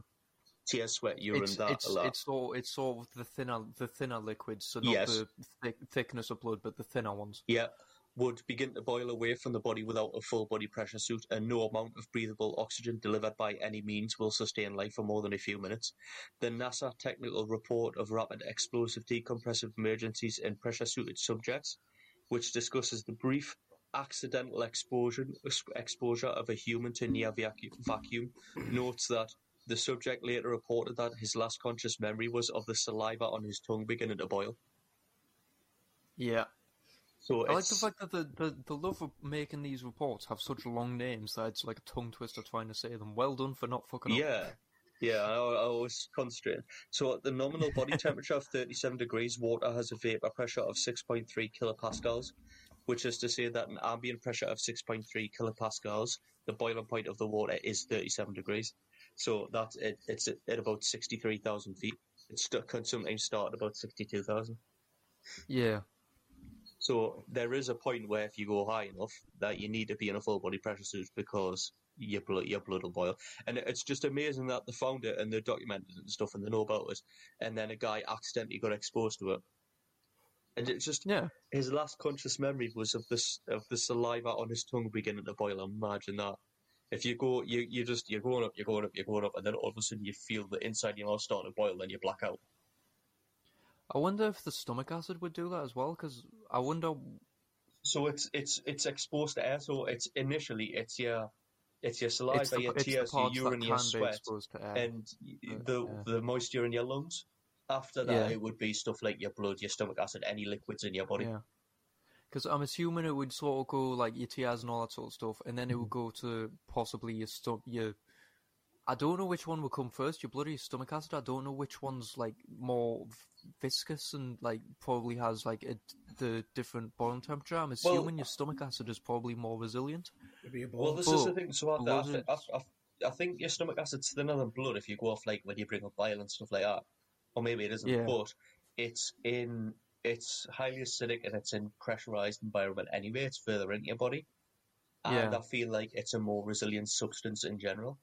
tears, sweat, urine, it's, that it's, a lot. It's all it's all the thinner the thinner liquids, so not yes. the thick, thickness of blood, but the thinner ones. Yeah, would begin to boil away from the body without a full body pressure suit, and no amount of breathable oxygen delivered by any means will sustain life for more than a few minutes. The NASA technical report of rapid explosive decompressive emergencies in pressure suited subjects, which discusses the brief. Accidental exposure exposure of a human to near vacuum notes that the subject later reported that his last conscious memory was of the saliva on his tongue beginning to boil. Yeah. So I it's... like the fact that the, the, the love of making these reports have such long names that it's like a tongue twister trying to say them. Well done for not fucking yeah. up. Yeah. Yeah, I, I was concentrating. So at the nominal body temperature of thirty-seven degrees, water has a vapour pressure of six point three kilopascals, which is to say that an ambient pressure of six point three kilopascals, the boiling point of the water is thirty-seven degrees. So that's it, it's at about sixty-three thousand feet. It st- can sometimes start at about sixty-two thousand. Yeah. So there is a point where if you go high enough that you need to be in a full body pressure suit because your blood, your blood will boil. And it's just amazing that they found it and they documented it and stuff and they know about it. And then a guy accidentally got exposed to it. And it's just yeah. his last conscious memory was of this of the saliva on his tongue beginning to boil. Imagine that. If you go, you you just you're going up, you're going up, you're going up, and then all of a sudden you feel the inside of your mouth starting to boil, then you black out. I wonder if the stomach acid would do that as well, because I wonder. So it's it's it's exposed to air. So it's initially it's your it's your saliva, it's the, your tears, your urine, your sweat, and yeah, the yeah. the moisture in your lungs. After that, yeah. it would be stuff like your blood, your stomach acid, any liquids in your body. Yeah, because I'm assuming it would sort of go like your tears and all that sort of stuff, and then it would go to possibly your stomach. Your I don't know which one would come first, your blood or your stomach acid. I don't know which one's like more viscous and like probably has like a, the different boiling temperature. I'm assuming well, your stomach acid is probably more resilient. Well, this but is the thing. So I, I, I, I, I think your stomach acid's thinner than blood if you go off like when you bring up bile and stuff like that. Or maybe it isn't, yeah. but it's in it's highly acidic and it's in pressurized environment anyway. It's further into your body, and yeah. I feel like it's a more resilient substance in general.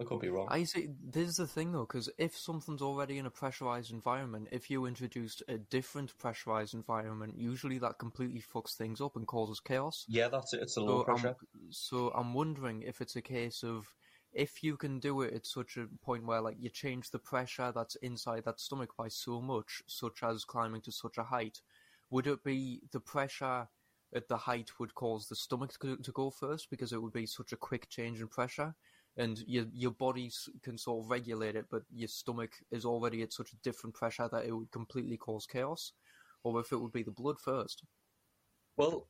I could be wrong. I see. This is the thing though, because if something's already in a pressurized environment, if you introduced a different pressurized environment, usually that completely fucks things up and causes chaos. Yeah, that's it. It's a low so pressure. I'm, so I'm wondering if it's a case of. If you can do it at such a point where like you change the pressure that's inside that stomach by so much, such as climbing to such a height, would it be the pressure at the height would cause the stomach to, to go first because it would be such a quick change in pressure and your your body can sort of regulate it, but your stomach is already at such a different pressure that it would completely cause chaos, or if it would be the blood first? Well...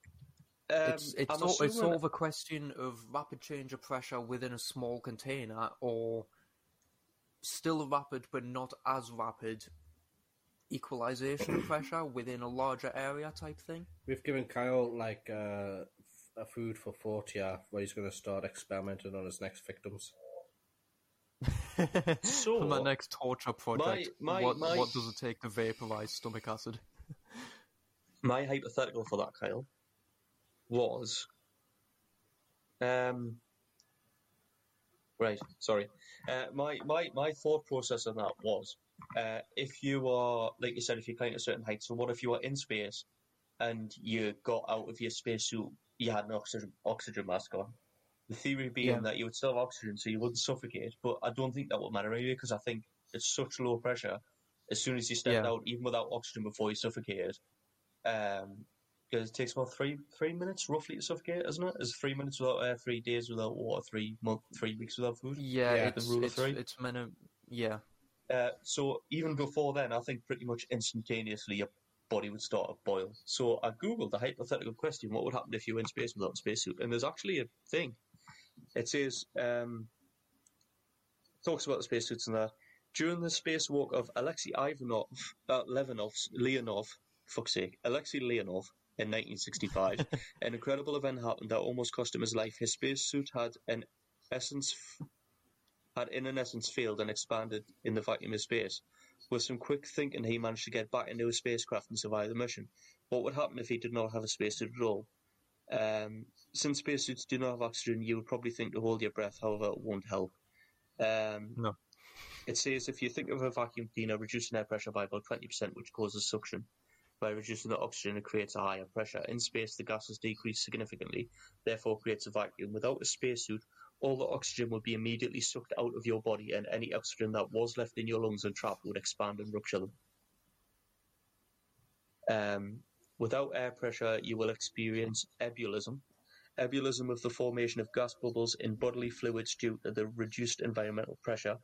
Um, it's, it's, all, assuming... it's sort of a question of rapid change of pressure within a small container, or still rapid but not as rapid equalisation of pressure within a larger area type thing. We've given Kyle like uh, a food for thought here, where he's going to start experimenting on his next victims. So for my next torture project, my, my, what, my... what does it take to vaporise stomach acid? My hypothetical for that, Kyle. Was um right sorry uh my my my thought process on that was uh if you are, like you said, if you climb a certain height, so what if you were in space and you got out of your space suit, you had an oxygen oxygen mask on, the theory being yeah. that you would still have oxygen so you wouldn't suffocate, but I don't think that would matter anyway because I think it's such low pressure as soon as you stepped yeah. out, even without oxygen before you suffocated. Um, because it takes about three three minutes roughly to suffocate, isn't it? It's three minutes without air, three days without water, three month, three weeks without food. Yeah, yeah it's, the rule of three. It's, it's minimum. Yeah. Uh, so even before then, I think pretty much instantaneously your body would start to boil. So I googled the hypothetical question: what would happen if you were in space without a spacesuit? And there's actually a thing. It says, um, talks about the spacesuits and that. During the spacewalk of Alexei Ivanov, uh, Levinov's, Leonov, fuck's sake, Alexei Leonov in nineteen sixty-five, an incredible event happened that almost cost him his life. His spacesuit had an essence, had in an essence failed and expanded in the vacuum of space. With some quick thinking, he managed to get back into his spacecraft and survive the mission. What would happen if he did not have a spacesuit at all? Um, since spacesuits do not have oxygen, you would probably think to hold your breath. However, it won't help. Um, no. It says if you think of a vacuum cleaner, reducing air pressure by about twenty percent, which causes suction. By reducing the oxygen, it creates a higher pressure. In space, the gases decrease significantly, therefore creates a vacuum. Without a spacesuit, all the oxygen would be immediately sucked out of your body, and any oxygen that was left in your lungs and trapped would expand and rupture them. Um, without air pressure, you will experience ebullition. Ebullition is the formation of gas bubbles in bodily fluids due to the reduced environmental pressure.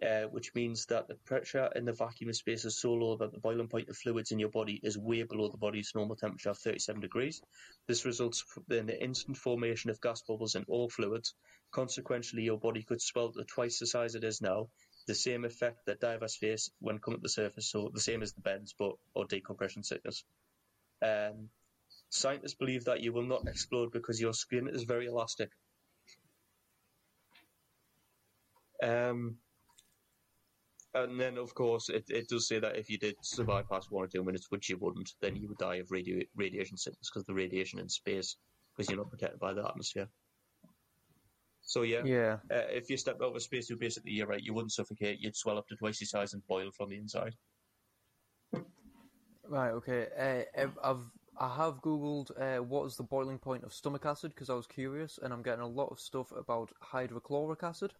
Uh, which means that the pressure in the vacuum of space is so low that the boiling point of fluids in your body is way below the body's normal temperature of thirty-seven degrees. This results in the instant formation of gas bubbles in all fluids. Consequently, your body could swell to twice the size it is now, the same effect that divers face when coming to the surface, so the same as the bends, but or decompression sickness. Um, scientists believe that you will not explode because your skin is very elastic. Um... And then, of course, it, it does say that if you did survive past one or two minutes, which you wouldn't, then you would die of radi- radiation sickness because of the radiation in space, because you're not protected by the atmosphere. So, yeah, yeah. Uh, if you stepped out of space, you're basically, you're right, you wouldn't suffocate, you'd swell up to twice your size and boil from the inside. Right, okay. Uh, I've, I have Googled uh, what is the boiling point of stomach acid, because I was curious, and I'm getting a lot of stuff about hydrochloric acid.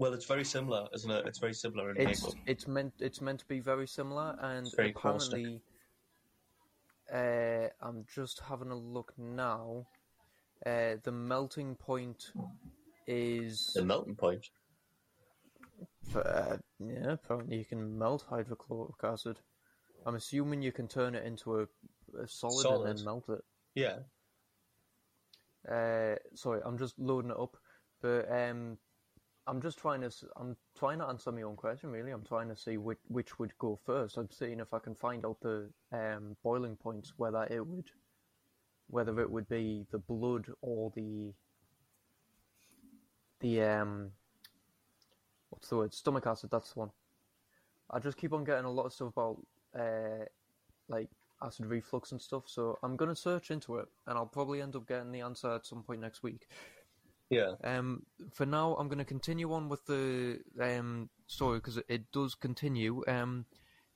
Well, it's very similar, isn't it? It's very similar in it's, makeup. It's meant, it's meant to be very similar, and very apparently, uh, I'm just having a look now. Uh, the melting point is the melting point. Uh, yeah, apparently you can melt hydrochloric acid. I'm assuming you can turn it into a, a solid, solid and then melt it. Yeah. Uh, sorry, I'm just loading it up, but um. I'm just trying to. I'm trying to answer my own question. Really, I'm trying to see which which would go first. I'm seeing if I can find out the um, boiling points, whether it would, whether it would be the blood or the, the um, what's the word? Stomach acid. That's the one. I just keep on getting a lot of stuff about uh, like acid reflux and stuff. So I'm gonna search into it, and I'll probably end up getting the answer at some point next week. Yeah. Um. For now, I'm going to continue on with the um story because it, it does continue. Um,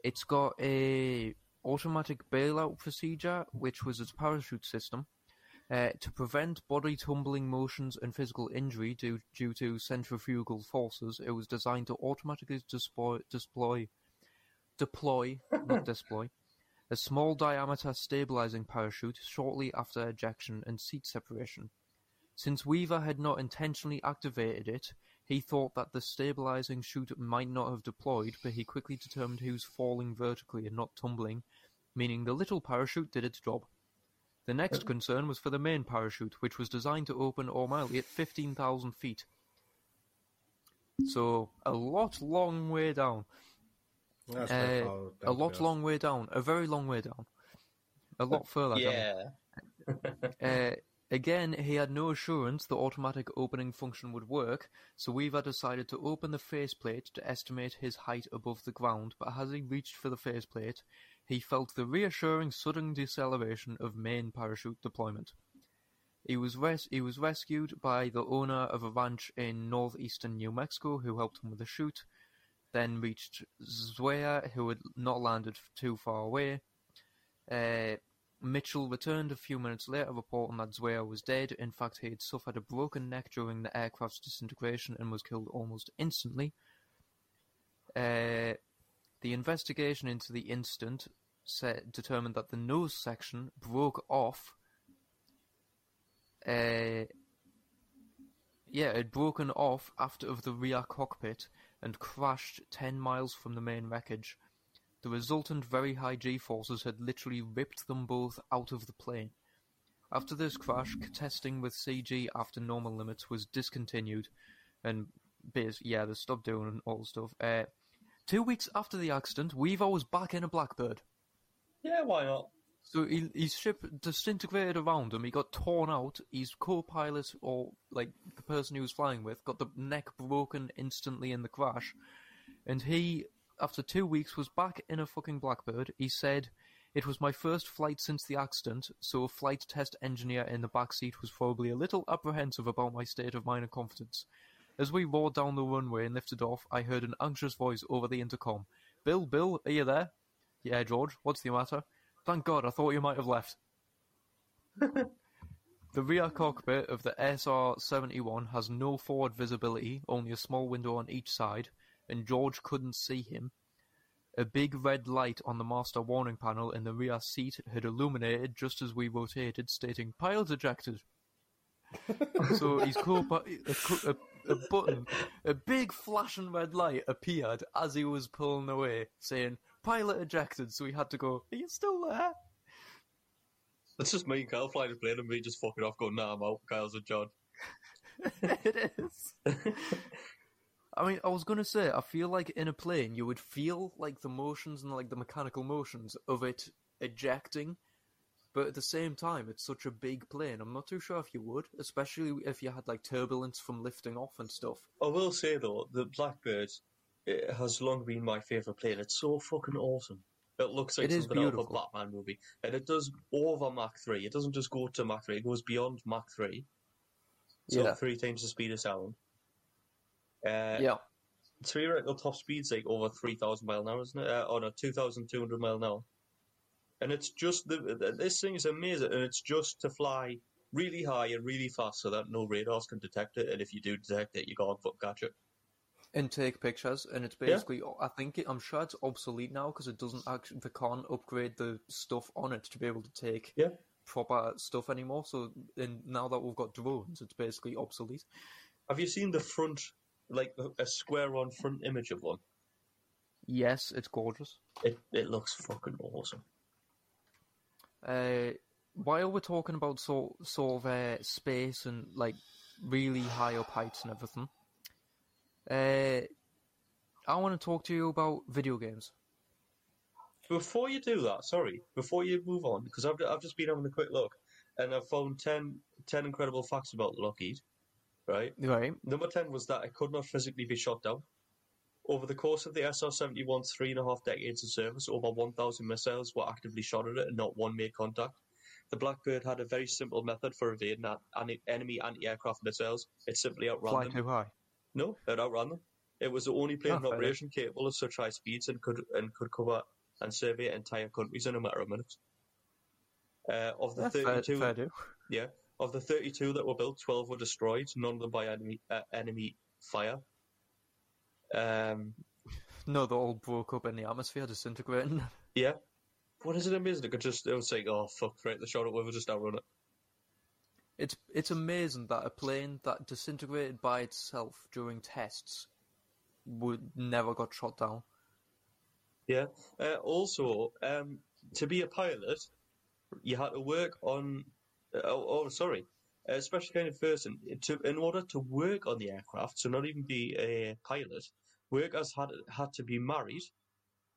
it's got a automatic bailout procedure, which was its parachute system, uh, to prevent body tumbling motions and physical injury due due to centrifugal forces. It was designed to automatically dispo- deploy, deploy, not deploy, a small diameter stabilizing parachute shortly after ejection and seat separation. Since Weaver had not intentionally activated it, he thought that the stabilizing chute might not have deployed, but he quickly determined he was falling vertically and not tumbling, meaning the little parachute did its job. The next concern was for the main parachute, which was designed to open automatically at fifteen thousand feet. So, a lot long way down. That's uh, far, a lot you. long way down. A very long way down. A lot further yeah. down. Yeah. uh, Again, he had no assurance the automatic opening function would work, so Weaver decided to open the faceplate to estimate his height above the ground, but as he reached for the faceplate, he felt the reassuring sudden deceleration of main parachute deployment. He was res- he was rescued by the owner of a ranch in northeastern New Mexico, who helped him with the chute, then reached Zagreb, who had not landed too far away. Uh... Mitchell returned a few minutes later, reporting that Zwea was dead. In fact, he had suffered a broken neck during the aircraft's disintegration and was killed almost instantly. Uh, The investigation into the incident said, determined that the nose section broke off. Uh, yeah, it had broken off after of the rear cockpit and crashed ten miles from the main wreckage. The resultant very high G-forces had literally ripped them both out of the plane. After this crash, testing with C G after normal limits was discontinued, and basically, yeah, they stopped doing all the stuff. Uh, two weeks after the accident, Weaver was back in a Blackbird. Yeah, why not? So he, his ship disintegrated around him, he got torn out, his co-pilot, or like the person he was flying with, got the neck broken instantly in the crash, and he, after two weeks, was back in a fucking Blackbird. He said, "It was my first flight since the accident, so a flight test engineer in the backseat was probably a little apprehensive about my state of minor confidence. As we roared down the runway and lifted off, I heard an anxious voice over the intercom. Bill, Bill, are you there? Yeah, George, what's the matter? Thank God, I thought you might have left." The rear cockpit of the S R seventy-one has no forward visibility, only a small window on each side, and George couldn't see him. A big red light on the master warning panel in the rear seat had illuminated just as we rotated, stating, "Pilot ejected." So his co-pilot, a, a, a button, a big flashing red light appeared as he was pulling away, saying, "Pilot ejected," so he had to go, "Are you still there?" That's just me and Kyle flying the plane and me just fucking off going, "Nah, I'm out, Kyle's a John." It is. I mean, I was going to say, I feel like in a plane you would feel like the motions and like the mechanical motions of it ejecting, but at the same time, it's such a big plane. I'm not too sure if you would, especially if you had like turbulence from lifting off and stuff. I will say though, the Blackbird, it has long been my favourite plane. It's so fucking awesome. It looks like it something out of a Batman movie. And it does over Mach three. It doesn't just go to Mach three, it goes beyond Mach three. So yeah. Three times the speed of sound. Uh, yeah. Theoretical top speed's like over three thousand miles an hour, isn't it? Uh, oh no, two thousand two hundred miles an hour. And it's just, the, this thing is amazing, and it's just to fly really high and really fast so that no radars can detect it, and if you do detect it, you can't fucking catch it. And take pictures, and it's basically, yeah. I think, it, I'm sure it's obsolete now because it doesn't actually, they can't upgrade the stuff on it to be able to take yeah. proper stuff anymore. So, and now that we've got drones, it's basically obsolete. Have you seen the front, like a square on front image of one? Yes, it's gorgeous. It it looks fucking awesome. Uh, while we're talking about so, sort of uh, space and like really high up heights and everything, Uh, I want to talk to you about video games. Before you do that, sorry, before you move on, because I've, I've just been having a quick look, and I've found ten, ten incredible facts about Lockheed, right? Right. Number ten was that it could not physically be shot down. Over the course of the S R seventy-one's three and a half decades of service, over one thousand missiles were actively shot at it, and not one made contact. The Blackbird had a very simple method for evading enemy anti-aircraft missiles. It simply outran them. Fly too high. No, it outran them. It was the only plane in operation capable of such high speeds and could and could cover and survey entire countries in a matter of minutes. Uh, of the thirty-two, yeah, of the thirty-two that were built, twelve were destroyed. None of them by enemy uh, enemy fire. Um, no, they all broke up in the atmosphere, disintegrating. Yeah, what is it amazing? It could just it was like, oh fuck, right, they shot it, we'll just outrun it. It's it's amazing that a plane that disintegrated by itself during tests would never got shot down. Yeah. Uh, also, um, to be a pilot, you had to work on. Uh, oh, sorry, a special kind of person to in order to work on the aircraft. So not even be a pilot. Workers had had to be married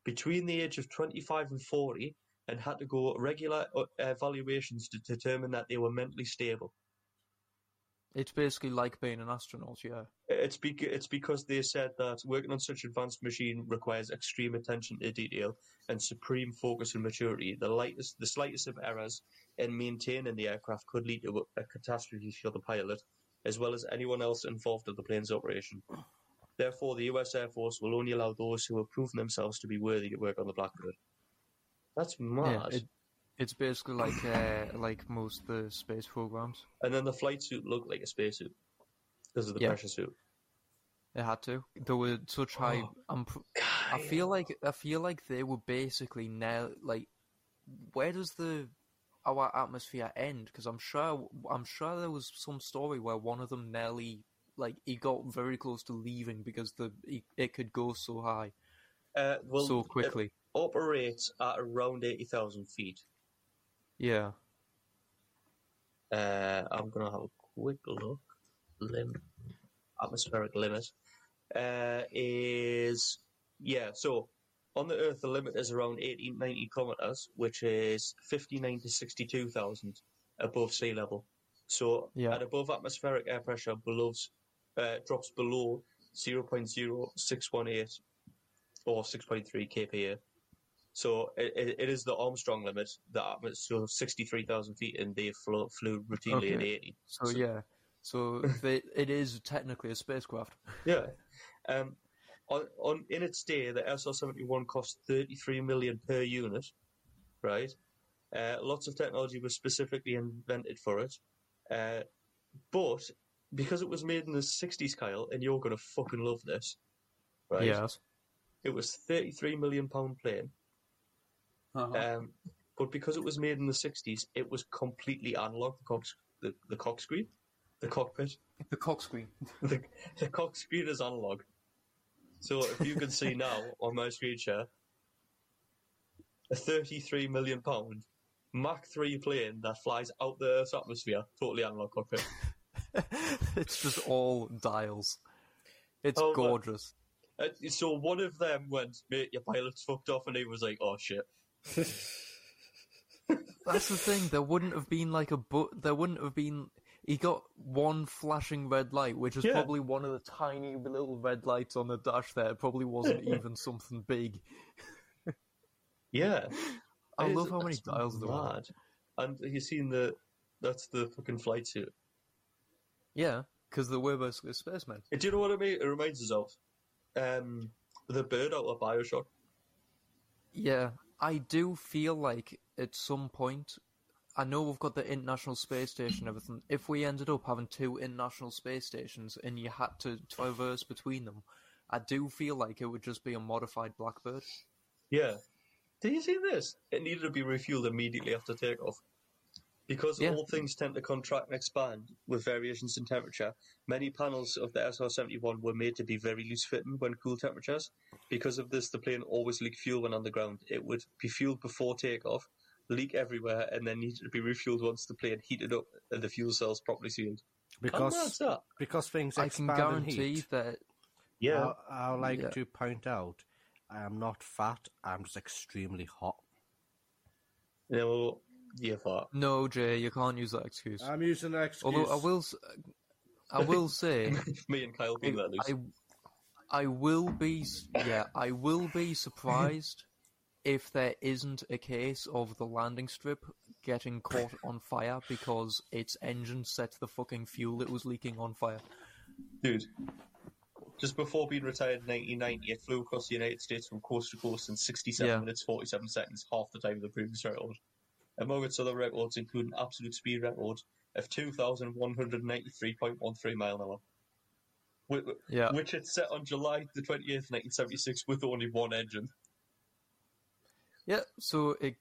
between the age of twenty-five and forty. And had to go regular evaluations to determine that they were mentally stable. It's basically like being an astronaut, yeah. It's bec- it's because they said that working on such advanced machine requires extreme attention to detail and supreme focus and maturity. The lightest, the slightest of errors in maintaining the aircraft could lead to a catastrophe for the pilot, as well as anyone else involved in the plane's operation. Therefore, the U S Air Force will only allow those who have proven themselves to be worthy to work on the Blackbird. That's mad. Yeah, it, it's basically like uh, like most of the space programs. And then the flight suit looked like a space suit because of the yeah. pressure suit. It had to. There were such high. Oh, um, God. I feel like I feel like they were basically now like, where does the our atmosphere end? Because I'm sure I'm sure there was some story where one of them nearly like he got very close to leaving because the he, it could go so high, uh, well, so quickly. It operates at around eighty thousand feet. Yeah. Uh, I'm gonna have a quick look. Lim- atmospheric limit uh, is yeah. So on the Earth, the limit is around eighteen ninety kilometers, which is fifty-nine to sixty-two thousand above sea level. So yeah. At above atmospheric air pressure, below uh, drops below zero point zero six one eight or six point three kPa. So it, it is the Armstrong limit, the atmosphere, so sixty-three thousand feet, and they flew, flew routinely okay. at eighty. So, so yeah, so they, it is technically a spacecraft. Yeah. Um, on, on in its day, the S R seventy-one cost thirty-three million dollars per unit, right? Uh, lots of technology was specifically invented for it. Uh, but because it was made in the sixties, Kyle, and you're going to fucking love this, right? Yes. It was thirty-three million pounds plane. Uh-huh. Um, but because it was made in the sixties, it was completely analog. The cock, the, the cock screen, the cockpit, the cock screen, the, the cock screen is analog. So if you can see now on my screen share, a thirty-three million pound Mach three plane that flies out the Earth's atmosphere, totally analog cockpit. It's just all dials. It's oh, gorgeous. Uh, so one of them went, mate, your pilot's fucked off, and he was like, oh shit. That's the thing. There wouldn't have been like a but. There wouldn't have been. He got one flashing red light, which is yeah. probably one of the tiny little red lights on the dash. There it probably wasn't even something big. Yeah, I it love is, how many dials there are. And you seen the that's the fucking flight suit. Yeah, because they were basically spacemen. Do you know what I mean? It reminds us of um, the bird out of Bioshock. Yeah. I do feel like at some point, I know we've got the International Space Station and everything, if we ended up having two International Space Stations and you had to traverse between them, I do feel like it would just be a modified Blackbird. Yeah. Did you see this? It needed to be refueled immediately after takeoff. Because yeah. all things tend to contract and expand with variations in temperature, many panels of the S R seventy-one were made to be very loose-fitting when cool temperatures. Because of this, the plane always leaked fuel when on the ground. It would be fueled before takeoff, leak everywhere, and then needed to be refueled once the plane heated up and the fuel cells properly sealed. Because, that? because things expand I can guarantee and heat. That... Yeah. I, I like yeah. to point out, I am not fat, I'm just extremely hot. You know, Yeah, fart. No, Jay, you can't use that excuse. I'm using that excuse. Although I will, I will say, me and Kyle being that loose. I, I will be, yeah, I will be surprised if there isn't a case of the landing strip getting caught on fire because its engine set the fucking fuel that was leaking on fire. Dude, just before being retired in nineteen ninety, it flew across the United States from coast to coast in sixty-seven yeah. minutes, forty-seven seconds, half the time of the previous record. Among its other records, include an absolute speed record of two thousand one hundred ninety-three point one three mile an hour, which, yeah. which it set on July the twentieth, nineteen seventy-six, with only one engine. Yeah, so it,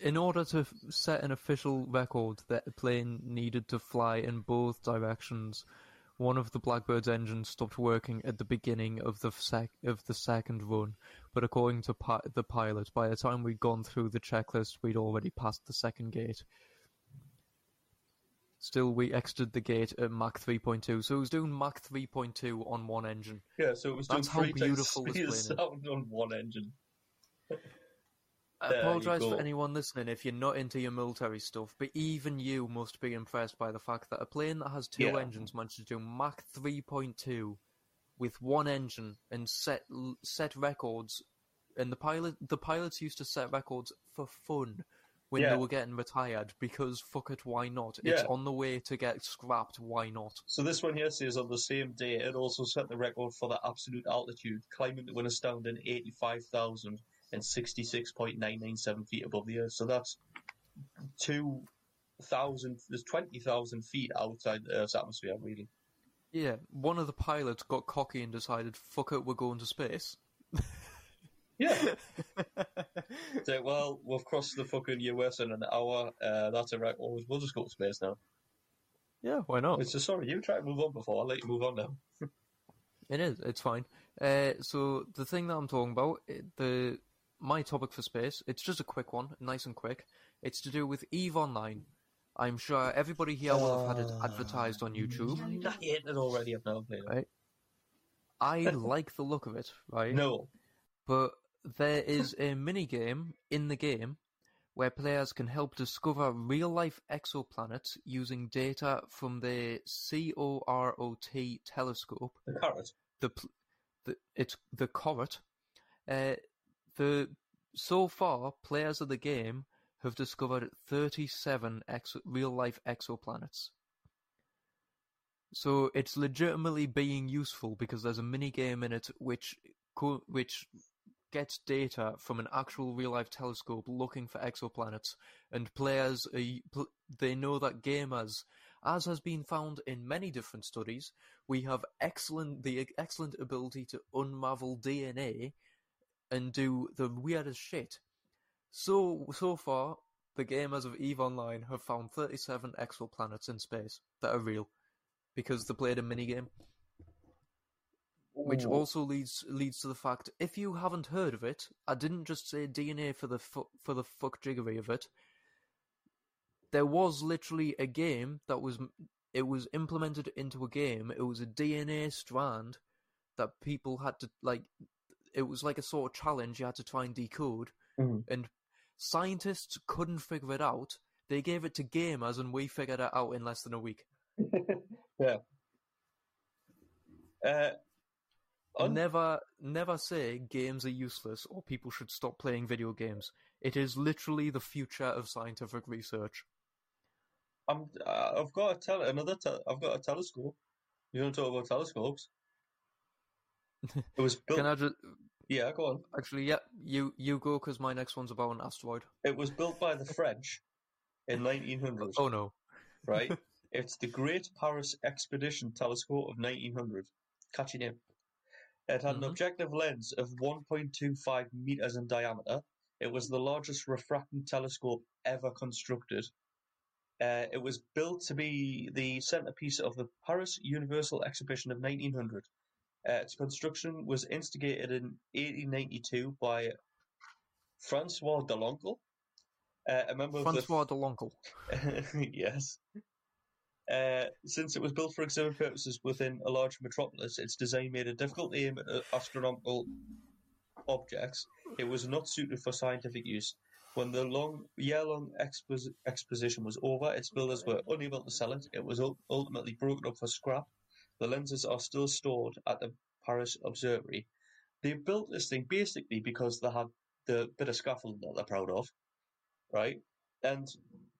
in order to set an official record, that plane needed to fly in both directions. One of the Blackbird's engines stopped working at the beginning of the sec- of the second run, but according to pi- the pilot, by the time we'd gone through the checklist, we'd already passed the second gate. Still, we exited the gate at Mach three point two, so it was doing Mach three point two on one engine. Yeah, so it was doing That's three how beautiful times speed this plane sound is. On one engine. I apologise for anyone listening if you're not into your military stuff, but even you must be impressed by the fact that a plane that has two yeah. engines managed to do Mach three point two with one engine and set set records. And the pilot, the pilots used to set records for fun when yeah. they were getting retired because fuck it, why not? It's yeah. on the way to get scrapped, why not? So this one here says on the same day it also set the record for the absolute altitude, climbing to an astounding eighty-five thousand. And sixty-six point nine nine seven feet above the Earth. So that's two thousand, there's twenty thousand feet outside the Earth's atmosphere, really. Yeah, one of the pilots got cocky and decided, fuck it, we're going to space. Yeah. So, well, we've crossed the fucking U S in an hour. Uh, that's a right. Well, we'll just go to space now. Yeah, why not? It's just, sorry, you try to move on before. I'll let you move on now. It is. It's fine. Uh, so the thing that I'm talking about, the my topic for space, it's just a quick one, nice and quick. It's to do with EVE Online. I'm sure everybody here will have had it advertised on YouTube. I hate it already. I've never played it. Right? I like the look of it, right? No. But there is a mini-game in the game where players can help discover real-life exoplanets using data from the COROT telescope. The Corot. The, the, it's the Corot. Uh, the, so far, players of the game have discovered thirty-seven ex- real-life exoplanets. So it's legitimately being useful because there's a mini-game in it which... co- which gets data from an actual real-life telescope looking for exoplanets, and players, are, they know that gamers, as has been found in many different studies, we have excellent the excellent ability to unravel D N A and do the weirdest shit. So, so far, the gamers of EVE Online have found thirty-seven exoplanets in space that are real, because they played a minigame. Which also leads leads to the fact, if you haven't heard of it, I didn't just say D N A for the fu- for the fuckjiggery of it. There was literally a game that was it was implemented into a game. It was a D N A strand that people had to like. It was like a sort of challenge you had to try and decode, mm-hmm. and scientists couldn't figure it out. They gave it to gamers, and we figured it out in less than a week. Yeah. Uh. On? Never never say games are useless or people should stop playing video games. It is literally the future of scientific research. I'm, uh, I've got a tele- another. Te- I've got a telescope. You want to talk about telescopes? It was built. Can I just... Yeah, go on. Actually, yeah, you, you go because my next one's about an asteroid. It was built by the French in nineteen hundred. Oh, no. Right? It's the Great Paris Expedition Telescope of nineteen hundred. Catchy name. It had mm-hmm. an objective lens of one point two five meters in diameter. It was the largest refracting telescope ever constructed. Uh, it was built to be the centerpiece of the Paris Universal Exhibition of nineteen hundred. Uh, its construction was instigated in eighteen ninety-two by Francois Deloncle, uh, a member Francois of the... Deloncle. Yes. Uh, since it was built for exhibit purposes within a large metropolis, its design made a difficult aim at astronomical objects. It was not suited for scientific use. When the long, year-long expo- exposition was over, its builders were unable to sell it. It was ultimately broken up for scrap. The lenses are still stored at the Paris Observatory. They built this thing basically because they had the bit of scaffolding that they're proud of, right? And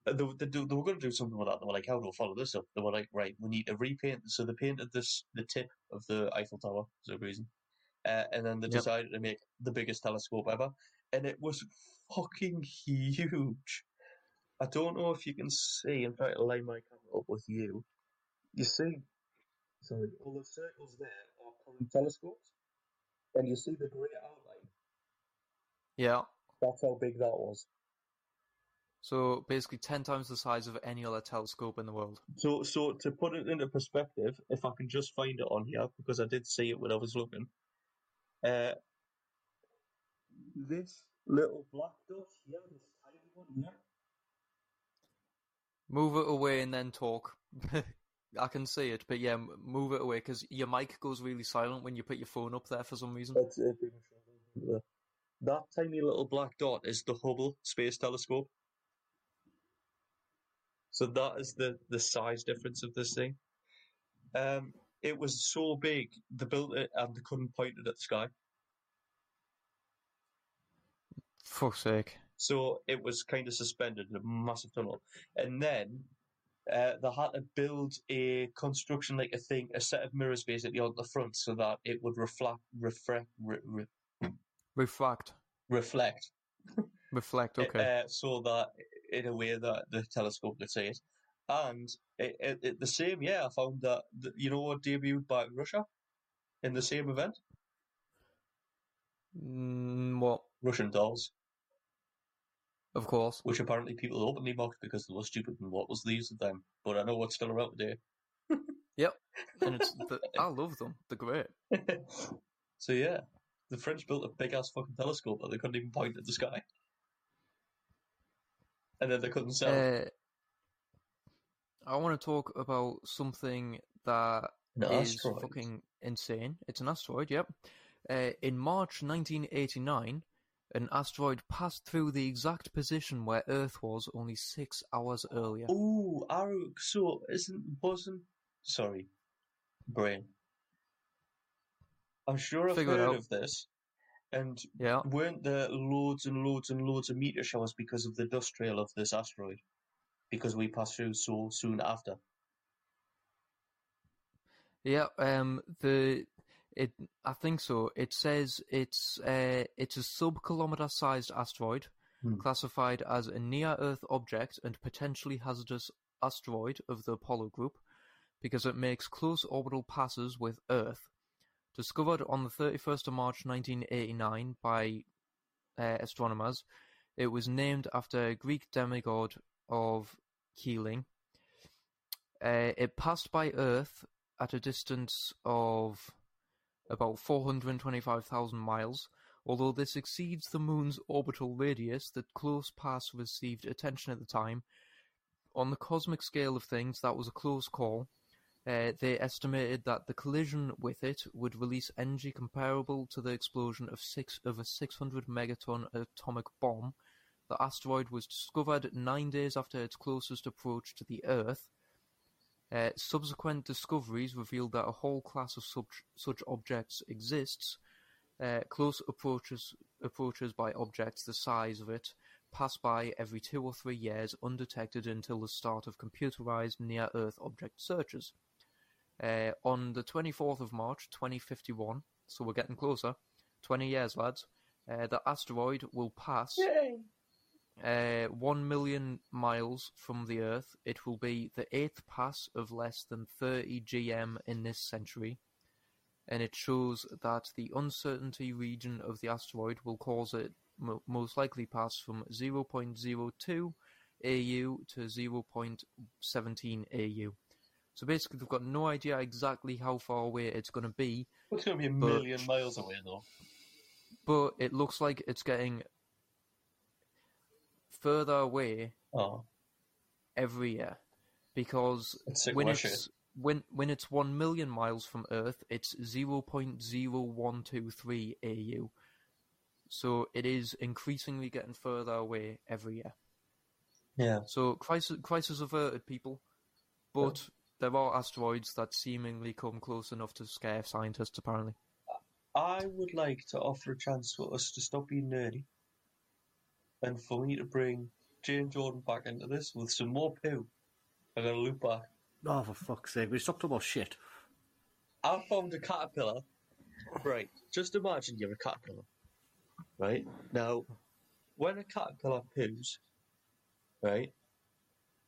they, they, they were going to do something with that. They were like, how do we follow this up? They were like, right, we need to repaint. So they painted this, the tip of the Eiffel Tower for some reason. Uh, and then they yep. decided to make the biggest telescope ever. And it was fucking huge. I don't know if you can see. I'm trying to line my camera up with you. You see, sorry, all the circles there are current telescopes. And you see the great outline. Yeah. That's how big that was. So basically ten times the size of any other telescope in the world. So so to put it into perspective, if I can just find it on here, because I did see it when I was looking. Uh, this little black dot here, this tiny one here. Move it away and then talk. I can see it, but yeah, move it away, because your mic goes really silent when you put your phone up there for some reason. That's it. That tiny little black dot is the Hubble Space Telescope. So that is the, the size difference of this thing. Um, it was so big, they built it and they couldn't point it at the sky. Fuck's sake. So it was kind of suspended in a massive tunnel. And then uh, they had to build a construction, like a thing, a set of mirrors basically on the front so that it would reflect, reflect, re, re, reflect. Reflect. Reflect, okay. Uh, so that in a way that the telescope could see it. And it, it, it, the same year, I found that, the, you know what debuted by Russia in the same event? Mm, what? Russian dolls. Of course. Which apparently people openly mocked because they were stupid and what was the use of them. But I know what's still around today. Yep. And it's the, I love them. They're great. So yeah, the French built a big-ass fucking telescope that they couldn't even point at the sky. And then they couldn't sell it. Uh, I want to talk about something that an is asteroid. Fucking insane. It's an asteroid, yep. Uh, in March nineteen eighty-nine... an asteroid passed through the exact position where Earth was only six hours earlier. Ooh, arrow. So, isn't, wasn't, sorry, brain. I'm sure I've Figured heard of this. And yeah. weren't there loads and loads and loads of meteor showers because of the dust trail of this asteroid? Because we passed through so soon after. Yeah, um, the... It, I think so. It says it's uh, it's a sub-kilometre-sized asteroid hmm. classified as a near-Earth object and potentially hazardous asteroid of the Apollo group because it makes close orbital passes with Earth. Discovered on the thirty-first of March nineteen eighty-nine by uh, astronomers, it was named after a Greek demigod of Keeling. Uh, it passed by Earth at a distance of about four hundred twenty-five thousand miles, although this exceeds the moon's orbital radius. The close pass received attention at the time. On the cosmic scale of things, that was a close call. Uh, they estimated that the collision with it would release energy comparable to the explosion of, six, of a six hundred megaton atomic bomb. The asteroid was discovered nine days after its closest approach to the Earth. Uh, subsequent discoveries revealed that a whole class of such, such objects exists. Uh, close approaches approaches by objects the size of it pass by every two or three years undetected until the start of computerized near-Earth object searches. Uh, on the twenty-fourth of March twenty fifty-one, so we're getting closer, twenty years, lads, uh, the asteroid will pass... Yay! Uh, one million miles from the Earth. It will be the eighth pass of less than thirty grams in this century, and it shows that the uncertainty region of the asteroid will cause it m- most likely pass from zero point zero two A U to zero point one seven A U. So basically, they've got no idea exactly how far away it's going to be. It's going to be a but, million miles away, though. But it looks like it's getting further away oh. every year, because it's when it's shit. when when it's one million miles from Earth, it's zero point zero one two three A U. So it is increasingly getting further away every year. Yeah. So crisis crisis averted, people, but yeah. there are asteroids that seemingly come close enough to scare scientists. Apparently, I would like to offer a chance for us to stop being nerdy. And for me to bring Jane Jordan back into this with some more poo, and then loop back. Oh, for fuck's sake, we stopped talking about shit. I found a caterpillar. Right, just imagine you're a caterpillar. Right? Now, when a caterpillar poos, right,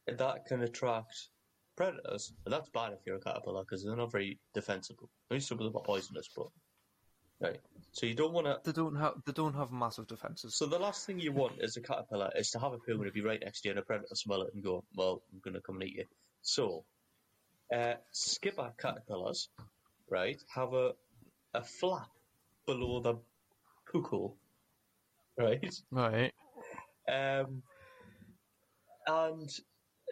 that can attract predators. And that's bad if you're a caterpillar, because they're not very defensible. I mean, some of them are poisonous, but... Right, so you don't want to... They don't have they don't have massive defences. So the last thing you want as a caterpillar is to have a poo and be right next to you and a predator smell it and go, well, I'm going to come and eat you. So, uh, skipper caterpillars, right, have a a flap below the poo hole, right? Right. Um, and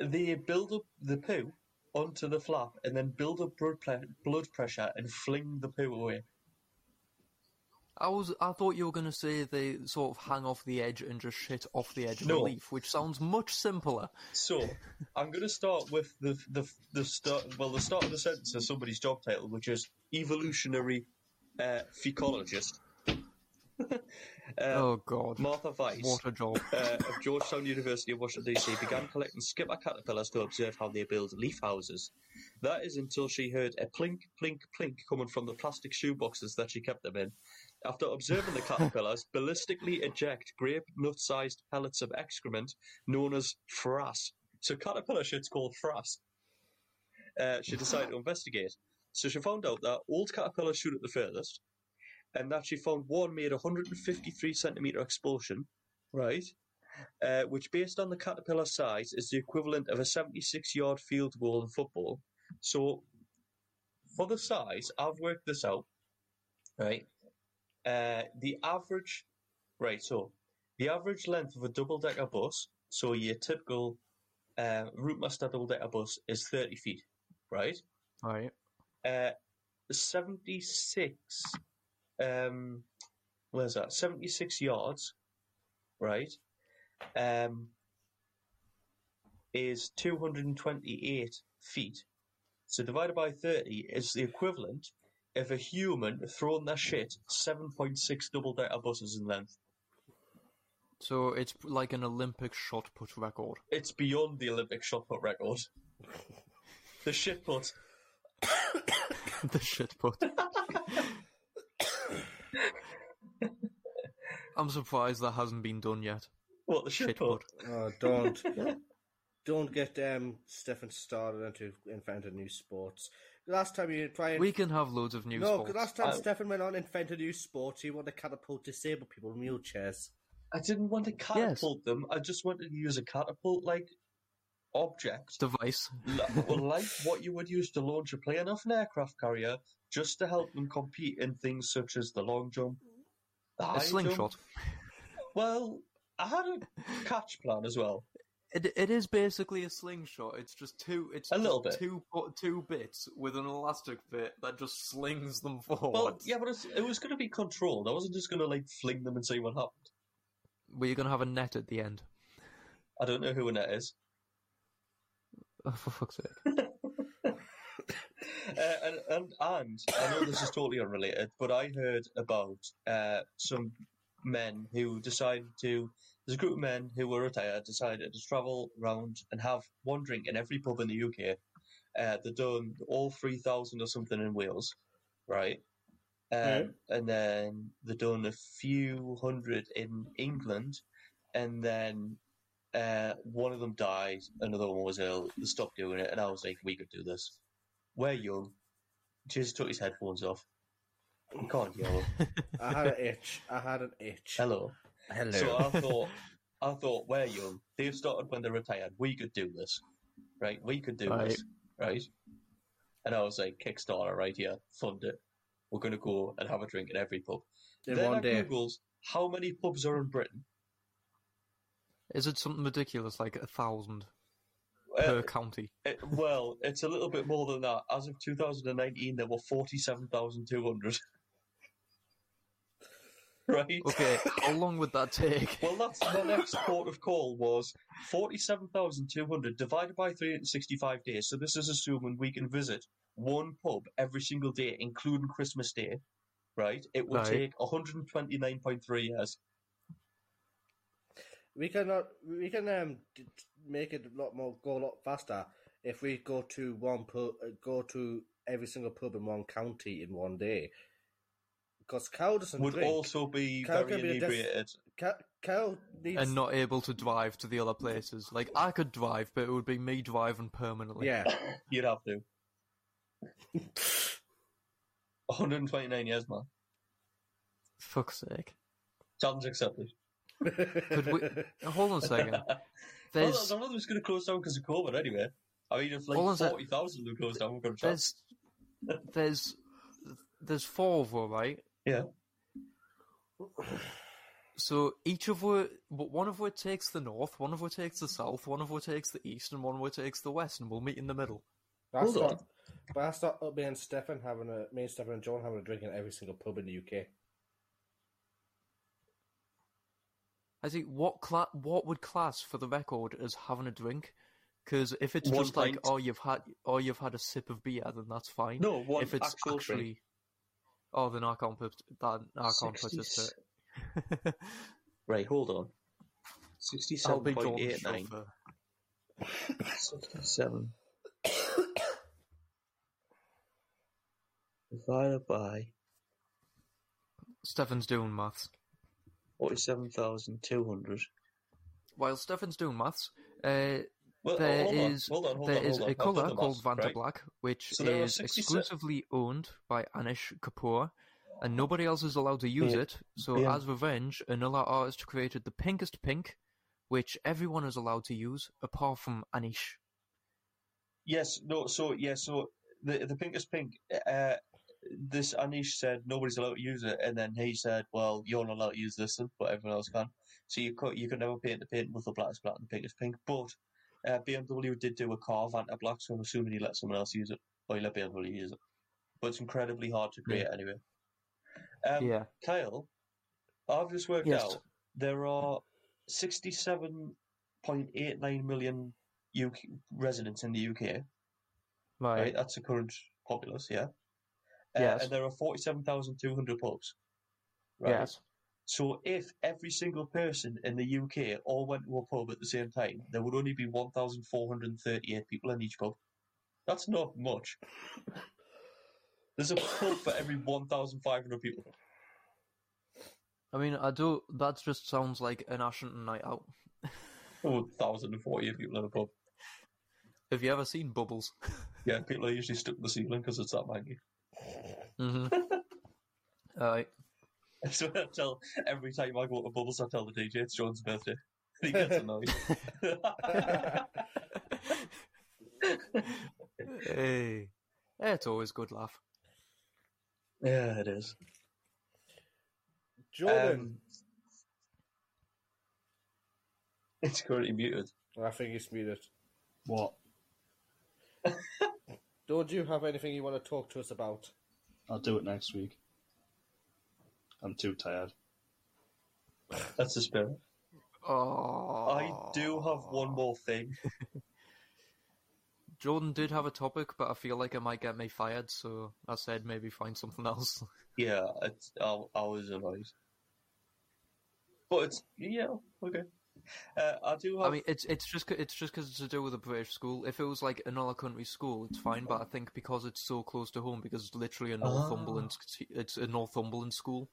they build up the poo onto the flap and then build up blood, ple- blood pressure and fling the poo away. I was. I thought you were going to say they sort of hang off the edge and just shit off the edge of no. the leaf, which sounds much simpler. So, I'm going to start with the the the start. Well, the start of the sentence of somebody's job title, which is evolutionary uh, fecologist. uh, oh God, Martha Weiss, what a job! uh, of Georgetown University of Washington D C began collecting skipper caterpillars to observe how they build leaf houses. That is until she heard a plink, plink, plink coming from the plastic shoe boxes that she kept them in. After observing the caterpillars ballistically eject grape nut-sized pellets of excrement known as frass. So caterpillar shit's called frass. Uh, she decided to investigate. So she found out that old caterpillars shoot at the furthest, and actually found one made one hundred fifty-three centimetre expulsion, right, uh, which based on the caterpillar size is the equivalent of a seventy-six-yard field goal in football. So for the size, I've worked this out, right, uh, the average, right, so the average length of a double-decker bus, so your typical uh, route master double-decker bus is thirty feet, right? All right. Uh, seventy-six, um, where's that? seventy-six yards, right, um, is two hundred twenty-eight feet. So divided by thirty is the equivalent if a human thrown their shit seven point six double-decker buses in length. So it's like an Olympic shot put record. It's beyond the Olympic shot put record. The shit put. The shit put. I'm surprised that hasn't been done yet. What, the shit, shit put? put? Oh, don't. Don't get um, Stefan started into inventing new sports. Last time you try and... We can have loads of new no, sports. No, last time I... Stefan went on and invented new sports, he wanted to catapult disabled people in wheelchairs. I didn't want to catapult yes. them. I just wanted to use a catapult-like object. Device. Like what you would use to launch a plane off an aircraft carrier, just to help them compete in things such as the long jump, the high a slingshot. Jump. Well, I had a catch plan as well. It It is basically a slingshot. It's just two It's a little bit. Two, two bits with an elastic bit that just slings them forward. Well, yeah, but it's, it was going to be controlled. I wasn't just going to like fling them and see what happened. Were you going to have a net at the end? I don't know who a net is. Oh, for fuck's sake. uh, and, and, and I know this is totally unrelated, but I heard about uh, some men who decided to... There's a group of men who were retired, decided to travel around and have one drink in every pub in the U K. Uh, they've done all three thousand or something in Wales, right? Um, mm. And then they've done a few hundred in England, and then uh, one of them died, another one was ill, they stopped doing it, and I was like, we could do this. We're young. Just took his headphones off. We can't yell. I had an itch. I had an itch. Hello. Hello. So I thought, I thought, we're young. They've started when they're retired. We could do this. Right? We could do right. this. Right? And I was like, Kickstarter right here. Fund it. We're going to go and have a drink at every pub. In then one I day. Googles, how many pubs are in Britain? Is it something ridiculous, like a thousand uh, per county? It, well, it's a little bit more than that. As of two thousand nineteen, there were forty-seven thousand two hundred. Right? Okay, how long would that take? Well, that's the next port of call was forty-seven thousand two hundred divided by three hundred sixty-five days. So this is assuming we can visit one pub every single day, including Christmas Day, right? It will right. take one hundred twenty-nine point three years. We cannot. We can um, make it a lot more, go a lot faster if we go to one pub, go to every single pub in one county in one day. Because Cal doesn't would drink. Also be Cal very be inebriated. Def- Cal, Cal needs... And not able to drive to the other places. Like, I could drive, but it would be me driving permanently. Yeah, you'd have to. one hundred twenty-nine years, man. Fuck's sake. Challenge accepted. Could we... Hold on a second. There's... Hold on, I thought it was going to close down because of COVID anyway. I mean, if like forty thousand would close down, we're going to there's... there's... There's four of us, right? Yeah. So each of us, one of us takes the north, one of us takes the south, one of us takes the east, and one of us takes the west, and we'll meet in the middle. That's Hold not, on. But that's not me and Stefan having a, me and Stefan and John having a drink in every single pub in the U K. I think what cla- what would class for the record as having a drink? Because if it's one just pint. Like, oh, you've had, oh, you've had a sip of beer, then that's fine. No, one if it's actual actually, drink. Oh, then I can't put that. I can't participate. Right, hold on. Sixty-seven point eight nine. Sixty-seven divided by. Stefan's doing maths. Forty-seven thousand two hundred. While Stefan's doing maths, uh. Well, there hold is on, hold on, hold there on, is on. A colour called Vanta right? Black, which so is exclusively owned by Anish Kapoor, and nobody else is allowed to use yeah. it. So yeah. as revenge, another artist created the Pinkest Pink, which everyone is allowed to use, apart from Anish. Yes, no, so, yeah, so the the Pinkest Pink, uh, this Anish said nobody's allowed to use it, and then he said, well, you're not allowed to use this one, but everyone else can. So you could, you could never paint the paint with the blackest black and the Pinkest Pink, but uh, B M W did do a carve anti-black, so I'm assuming he let someone else use it, or he let B M W use it. But it's incredibly hard to create yeah. anyway. Um, yeah. Kyle, I've just worked yes. out there are sixty-seven point eight nine million U K residents in the U K. Right. right? That's the current populace, yeah? Uh, yes. And there are forty-seven thousand two hundred pubs. Right? Yes. So if every single person in the U K all went to a pub at the same time, there would only be one thousand four hundred thirty-eight people in each pub. That's not much. There's a pub for every one thousand five hundred people. I mean, I do. That just sounds like an Ashington night out. Oh, one thousand forty-eight people in a pub. Have you ever seen bubbles? Yeah, people are usually stuck to the ceiling because it's that mangy. Mm-hmm. All right. So I tell, every time I go to Bubbles, I tell the D J it's John's birthday. He gets annoyed. Hey, it's always a good laugh. Yeah, it is. Jordan, um, it's currently muted. I think it's muted. What? Don't you have anything you want to talk to us about? I'll do it next week. I'm too tired. That's the spirit. Oh, I do have one more thing. Jordan did have a topic, but I feel like it might get me fired, so I said maybe find something else. Yeah, it's, I, I was annoyed. But it's, yeah, okay. Uh, I do have... I mean, it's it's just it's just because it's to do with a British school. If it was like another country school, it's fine, but I think because it's so close to home, because it's literally a Northumberland, oh. it's a Northumberland school.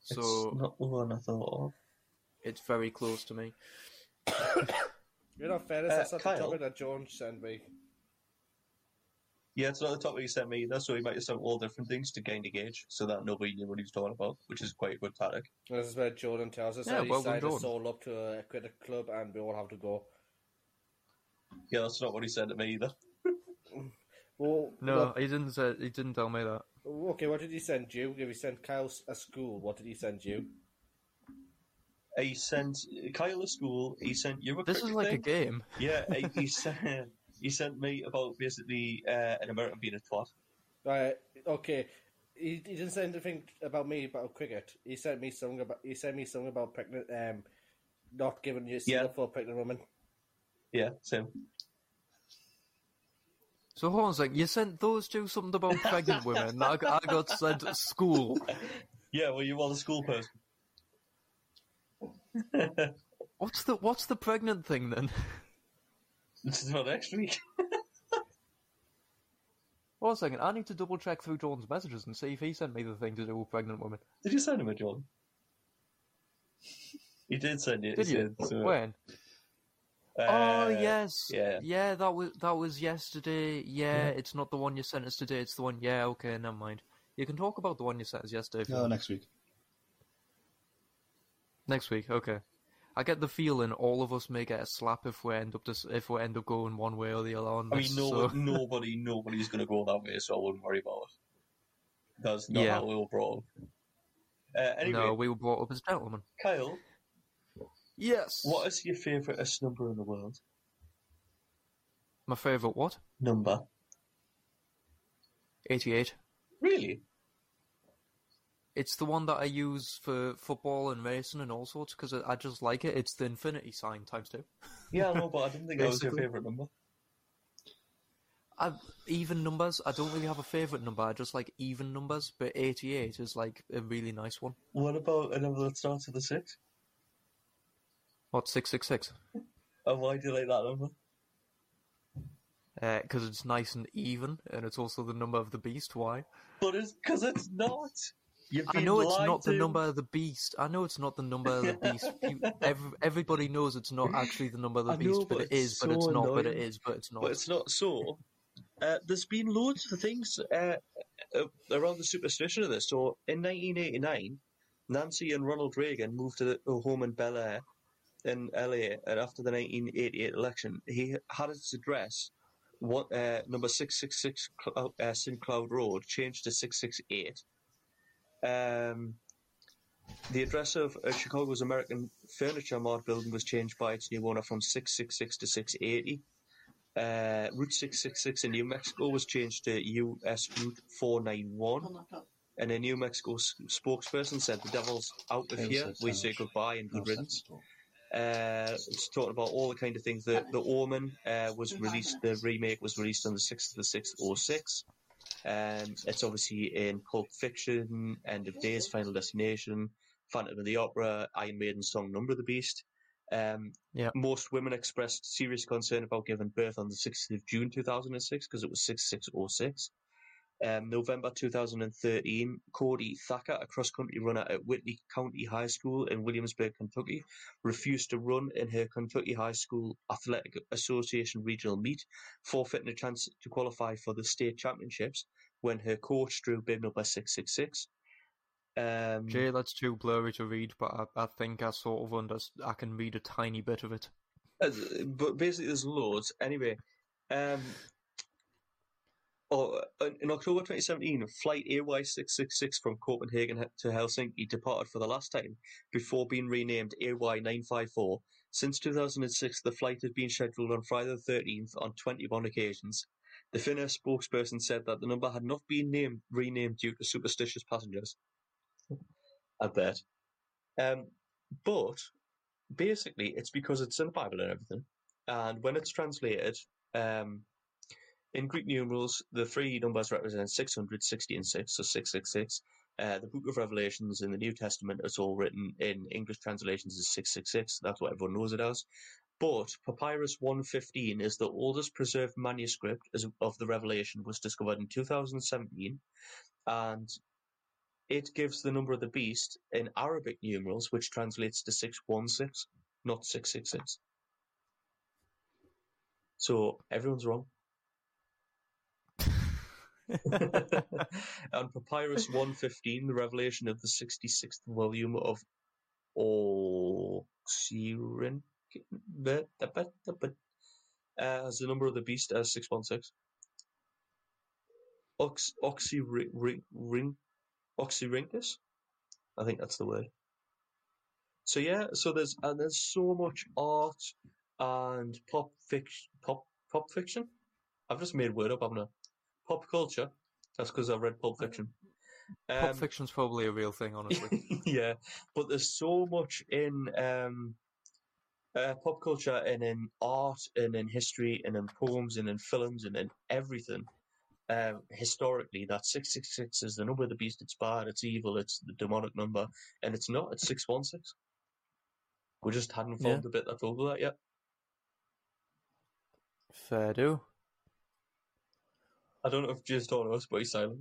So it's not the one I thought of. It's very close to me. You know, fairness, uh, that's not Kyle. The topic that John sent me. Yeah, it's not the topic he sent me either, so he might have sent all different things to gain the gauge so that nobody knew what he was talking about, which is quite a good tactic. This is where Jordan tells us yeah, that he well signed us all up to a cricket club and we all have to go. Yeah, that's not what he said to me either. well, No, what... he didn't say, he didn't tell me that. Okay, what did he send you? If he sent Kyle a school, what did he send you? He sent Kyle a school, he sent you a This is like thing. A game. Yeah, he, he sent... He sent me about basically uh, an American being a twat. Right, okay. He, he didn't say anything about me about cricket. He sent me something about he sent me something about pregnant, um, not giving you yeah. for a pregnant woman. Yeah, same. So hold on a second. You sent those two something about pregnant women. I got, I got sent school. Yeah, well, you were the school person. what's the What's the pregnant thing then? This is not next week. One second, I need to double check through Jordan's messages and see if he sent me the thing to do with pregnant women. Did you send him a Jordan? He did send it. Did you? Said, when? Uh, oh yes, yeah. yeah, that was that was yesterday. Yeah, yeah, it's not the one you sent us today. It's the one. Yeah, okay, never mind. You can talk about the one you sent us yesterday. No, next week. Next week, okay. I get the feeling all of us may get a slap if we end up to, if we end up going one way or the other. On this, I mean, no, so. nobody, nobody's going to go that way, so I wouldn't worry about it. That's not yeah. how we were brought up. Uh, anyway, no, we were brought up as gentlemen. Kyle, yes. What is your favouriteest number in the world? My favourite what? Number. eighty-eight. Really? It's the one that I use for football and racing and all sorts, because I just like it. It's the infinity sign times two. Yeah, I know, but I didn't think that was your favourite number. I've, even numbers, I don't really have a favourite number. I just like even numbers, but eighty-eight is like a really nice one. What about a number that starts with a six? What, six six six? And why do you like that number? Because uh, it's nice and even, and it's also the number of the beast. Why? But it's because it's not... I know it's not to. the number of the beast. I know it's not the number of the beast. Every, everybody knows it's not actually the number of the I beast, know, but, but it is, so but it's not, annoying. but it is, but it's not. But it's not. So, uh, there's been loads of things. Uh, uh, around the superstition of this. So in nineteen eighty-nine, Nancy and Ronald Reagan moved to the, a home in Bel Air in L A, and after the nineteen eighty-eight election, he had his address, what, uh, number six six six uh, Sinclair Road, changed to six six eight. Um, the address of uh, Chicago's American Furniture Mart building was changed by its new owner from six six six to six eighty. Uh, Route six six six in New Mexico was changed to U S Route four ninety-one. And a New Mexico s- spokesperson said, "The devil's out of here. We say goodbye and good riddance." Uh, it's talking about all the kind of things. The, the Omen uh, was released, the remake was released on the sixth of the sixth, oh six. Um, it's obviously in Pulp Fiction, End of Days, Final Destination, Phantom of the Opera, Iron Maiden's song Number of the Beast. Um, yep. Most women expressed serious concern about giving birth on the sixth of June two thousand six because it was six six oh six. Um, November two thousand thirteen, Cody Thacker, a cross-country runner at Whitley County High School in Williamsburg, Kentucky, refused to run in her Kentucky High School Athletic Association regional meet, forfeiting a chance to qualify for the state championships when her coach drew bib number six six six. Um, Jay, that's too blurry to read, but I, I think I sort of understand. I can read a tiny bit of it. But basically, there's loads. Anyway, um... Oh, in October twenty seventeen, flight A Y six six six from Copenhagen to Helsinki departed for the last time before being renamed A Y nine five four. Since two thousand six, the flight had been scheduled on Friday the thirteenth on twenty-one occasions. The Finnair spokesperson said that the number had not been named, renamed due to superstitious passengers. I bet. Um, but basically, it's because it's in the Bible and everything. And when it's translated... Um, in Greek numerals, the three numbers represent six hundred, sixty, and six, so six six six. Uh, the Book of Revelations in the New Testament, it's all written in English translations as six six six. That's what everyone knows it as. But Papyrus one fifteen is the oldest preserved manuscript of the Revelation, was discovered in two thousand seventeen. And it gives the number of the beast in Arabic numerals, which translates to six one six, not six six six. So everyone's wrong. And Papyrus one fifteen, the revelation of the sixty-sixth volume of Oxirhyn, uh, has the number of the beast as six one six. Ox, Oxirhynchus? I think that's the word. So yeah, so there's and there's so much art and pop fiction. Pop, pop fiction? I've just made word up, haven't I? Pop culture. That's because I've read Pulp Fiction. Um, Pulp Fiction's probably a real thing, honestly. Yeah, but there's so much in um, uh, pop culture and in art and in history and in poems and in films and in everything um, historically that six six six is the number of the beast. It's bad, it's evil, it's the demonic number, and it's not. It's six one six. We just hadn't found yeah. a bit that told that yet. Fair do. I don't know if Jay's talking to us, but he's silent.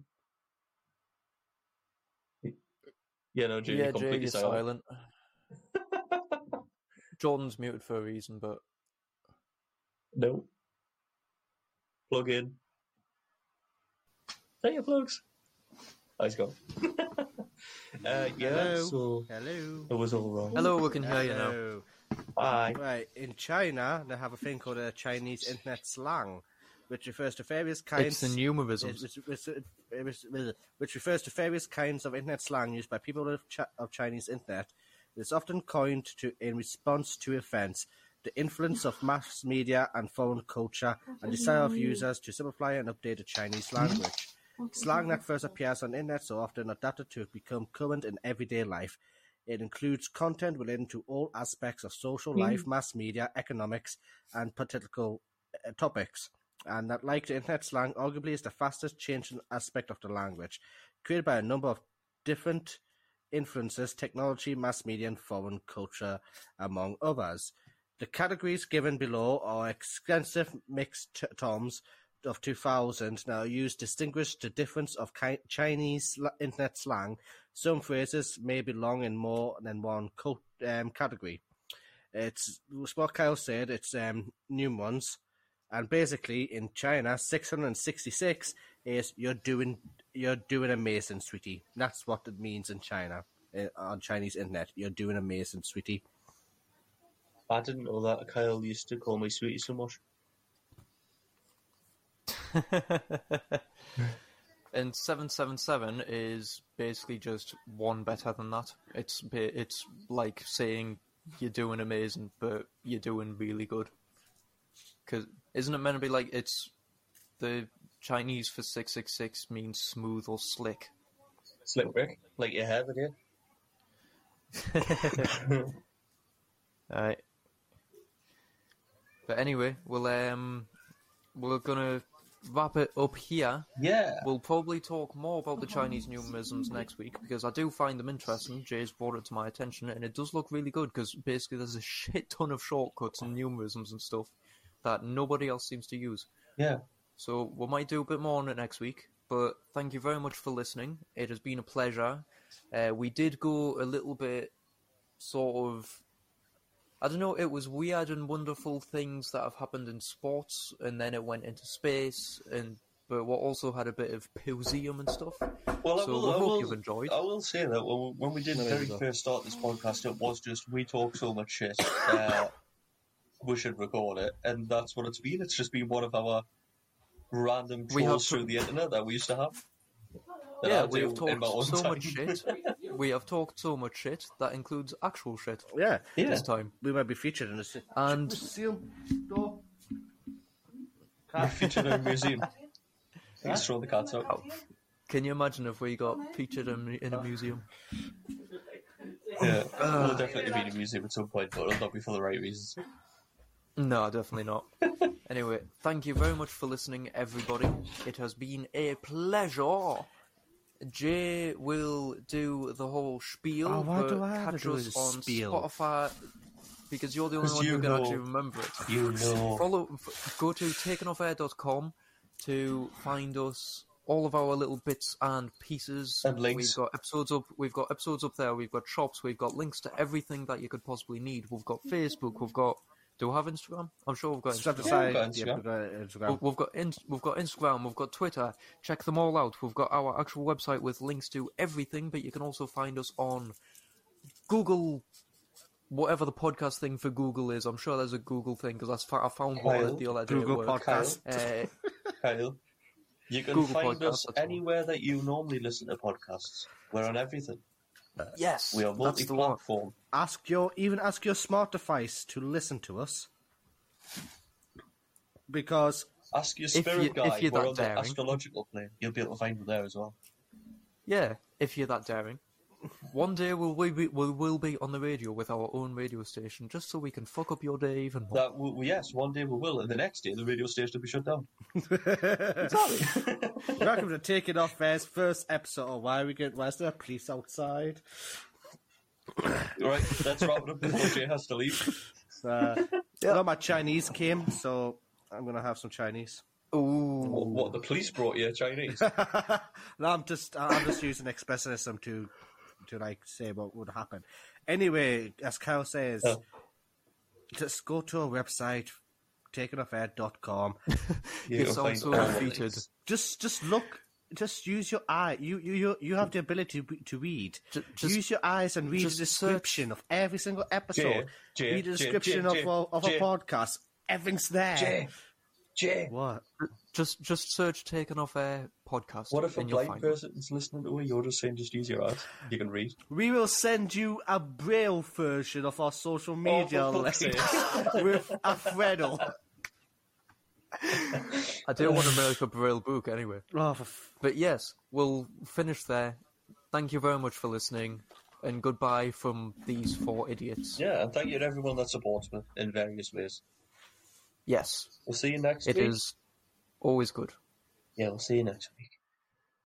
Yeah, no, Jay, yeah, you're completely Jay, you're silent. silent. Jordan's muted for a reason, but... No. Plug in. Hey, your plugs. Oh, he's gone. uh, yeah, Hello. So... Hello. It was all wrong. Hello, we can hear Hello. you now. Bye. Right, in China, they have a thing called a Chinese internet slang, which refers to various kinds. It's enumerisms. Which, which, which refers to various kinds of internet slang used by people of, Ch- of Chinese internet. It is often coined to in response to offence, the influence of mass media and foreign culture, and desire of users to simplify and update the Chinese language. Slang that first appears on the internet so often adapted to become current in everyday life. It includes content relating to all aspects of social life, mass media, economics, and political uh, topics. And that, like the internet slang, arguably is the fastest changing aspect of the language, created by a number of different influences, technology, mass media, and foreign culture, among others. The categories given below are extensive mixed t- terms of two thousand now used to distinguish the difference of ki- Chinese sl- internet slang. Some phrases may belong in more than one co- um, category. It's what Kyle said, it's um, new ones. And basically, in China, six hundred sixty-six is you're doing you're doing amazing, sweetie. That's what it means in China, on Chinese internet. You're doing amazing, sweetie. I didn't know that Kyle used to call me sweetie so much. And seven seven seven is basically just one better than that. It's it's like saying you're doing amazing, but you're doing really good. Because isn't it meant to be like it's the Chinese for six six six means smooth or slick? Slick brick, like you have it here. Alright. But anyway, we'll um, we're gonna wrap it up here. Yeah. We'll probably talk more about the Chinese numisms next week because I do find them interesting. Jay's brought it to my attention, and it does look really good because basically there's a shit ton of shortcuts and numisms and stuff that nobody else seems to use. Yeah. So we might do a bit more on it next week. But thank you very much for listening. It has been a pleasure. Uh, we did go a little bit, sort of. I don't know, it was weird and wonderful things that have happened in sports, and then it went into space, and but we also had a bit of Poozeum and stuff. Well, so I will, we hope I will, you've enjoyed. I will say that when, when we did the very first start this podcast, it was just, we talk so much shit, uh, we should record it, and that's what it's been. It's just been one of our random trolls through the internet that we used to have. Yeah, we have talked so time. much shit. We have talked so much shit that includes actual shit. Yeah, yeah. This time we might be featured in a and museum. Cat featured in a museum. Let's throw the cats out. Oh. Can you imagine if we got featured in, in a museum? Yeah, uh, we'll definitely be in a museum at some point, but it'll not be for the right reasons. No, definitely not. Anyway, thank you very much for listening, everybody. It has been a pleasure. Jay will do the whole spiel, oh, but do I have catch to do us on spiel? Spotify, because you're the only one who know. can actually remember it. You know. Follow, go to taken off air dot com to find us, all of our little bits and pieces. And links. We've got episodes up, we've got episodes up there, we've got shops, we've got links to everything that you could possibly need. We've got Facebook, we've got... Do we have Instagram? I'm sure we've got Instagram. Yeah, we've got Instagram. We've got, in, we've got Instagram. We've got Twitter. Check them all out. We've got our actual website with links to everything, but you can also find us on Google, whatever the podcast thing for Google is. I'm sure there's a Google thing because I found one the other day. Google Podcast. Uh, Kyle, you can Google find podcast, us anywhere that you normally listen to podcasts. We're on everything. Yes, we are multi-platform. Ask your even ask your smart device to listen to us, because ask your spirit if you, guide. If you're we're that on daring. The astrological plane. You'll be able to find it there as well. Yeah, if you're that daring. One day we'll we be, we will be on the radio with our own radio station, just so we can fuck up your day even more. That will, yes, one day we will, and the next day the radio station will be shut down. Exactly. Welcome to Taking Off Air's first episode. Of why are we get? Why is there police outside? Right, that's wrapping up before Jay has to leave. Uh, yep. No, my Chinese came, so I'm gonna have some Chinese. Ooh. What, what the police brought you, Chinese? No, I'm just I'm just using expressionism to. to like say what would happen. Anyway, as Kyle says, oh. just go to our website, taken off air dot com. You sound so defeated. Just just look, just use your eye. You you you have the ability to read. Just, use your eyes and read the description search. of every single episode. Jay, Jay, read the description Jay, Jay, of our, of Jay. our podcast. Everything's there. Jay, Jay. What? Just just search Taken Off Air podcast. What if a blind person is listening to it? You're just saying just use your eyes. You can read. We will send you a braille version of our social media oh, link with a Freddle. I don't want to make a braille book anyway. Oh, for f- but yes, we'll finish there. Thank you very much for listening. And goodbye from these four idiots. Yeah, and thank you to everyone that supports me in various ways. Yes. We'll see you next week. It is... Always good. Yeah, we'll see you next week.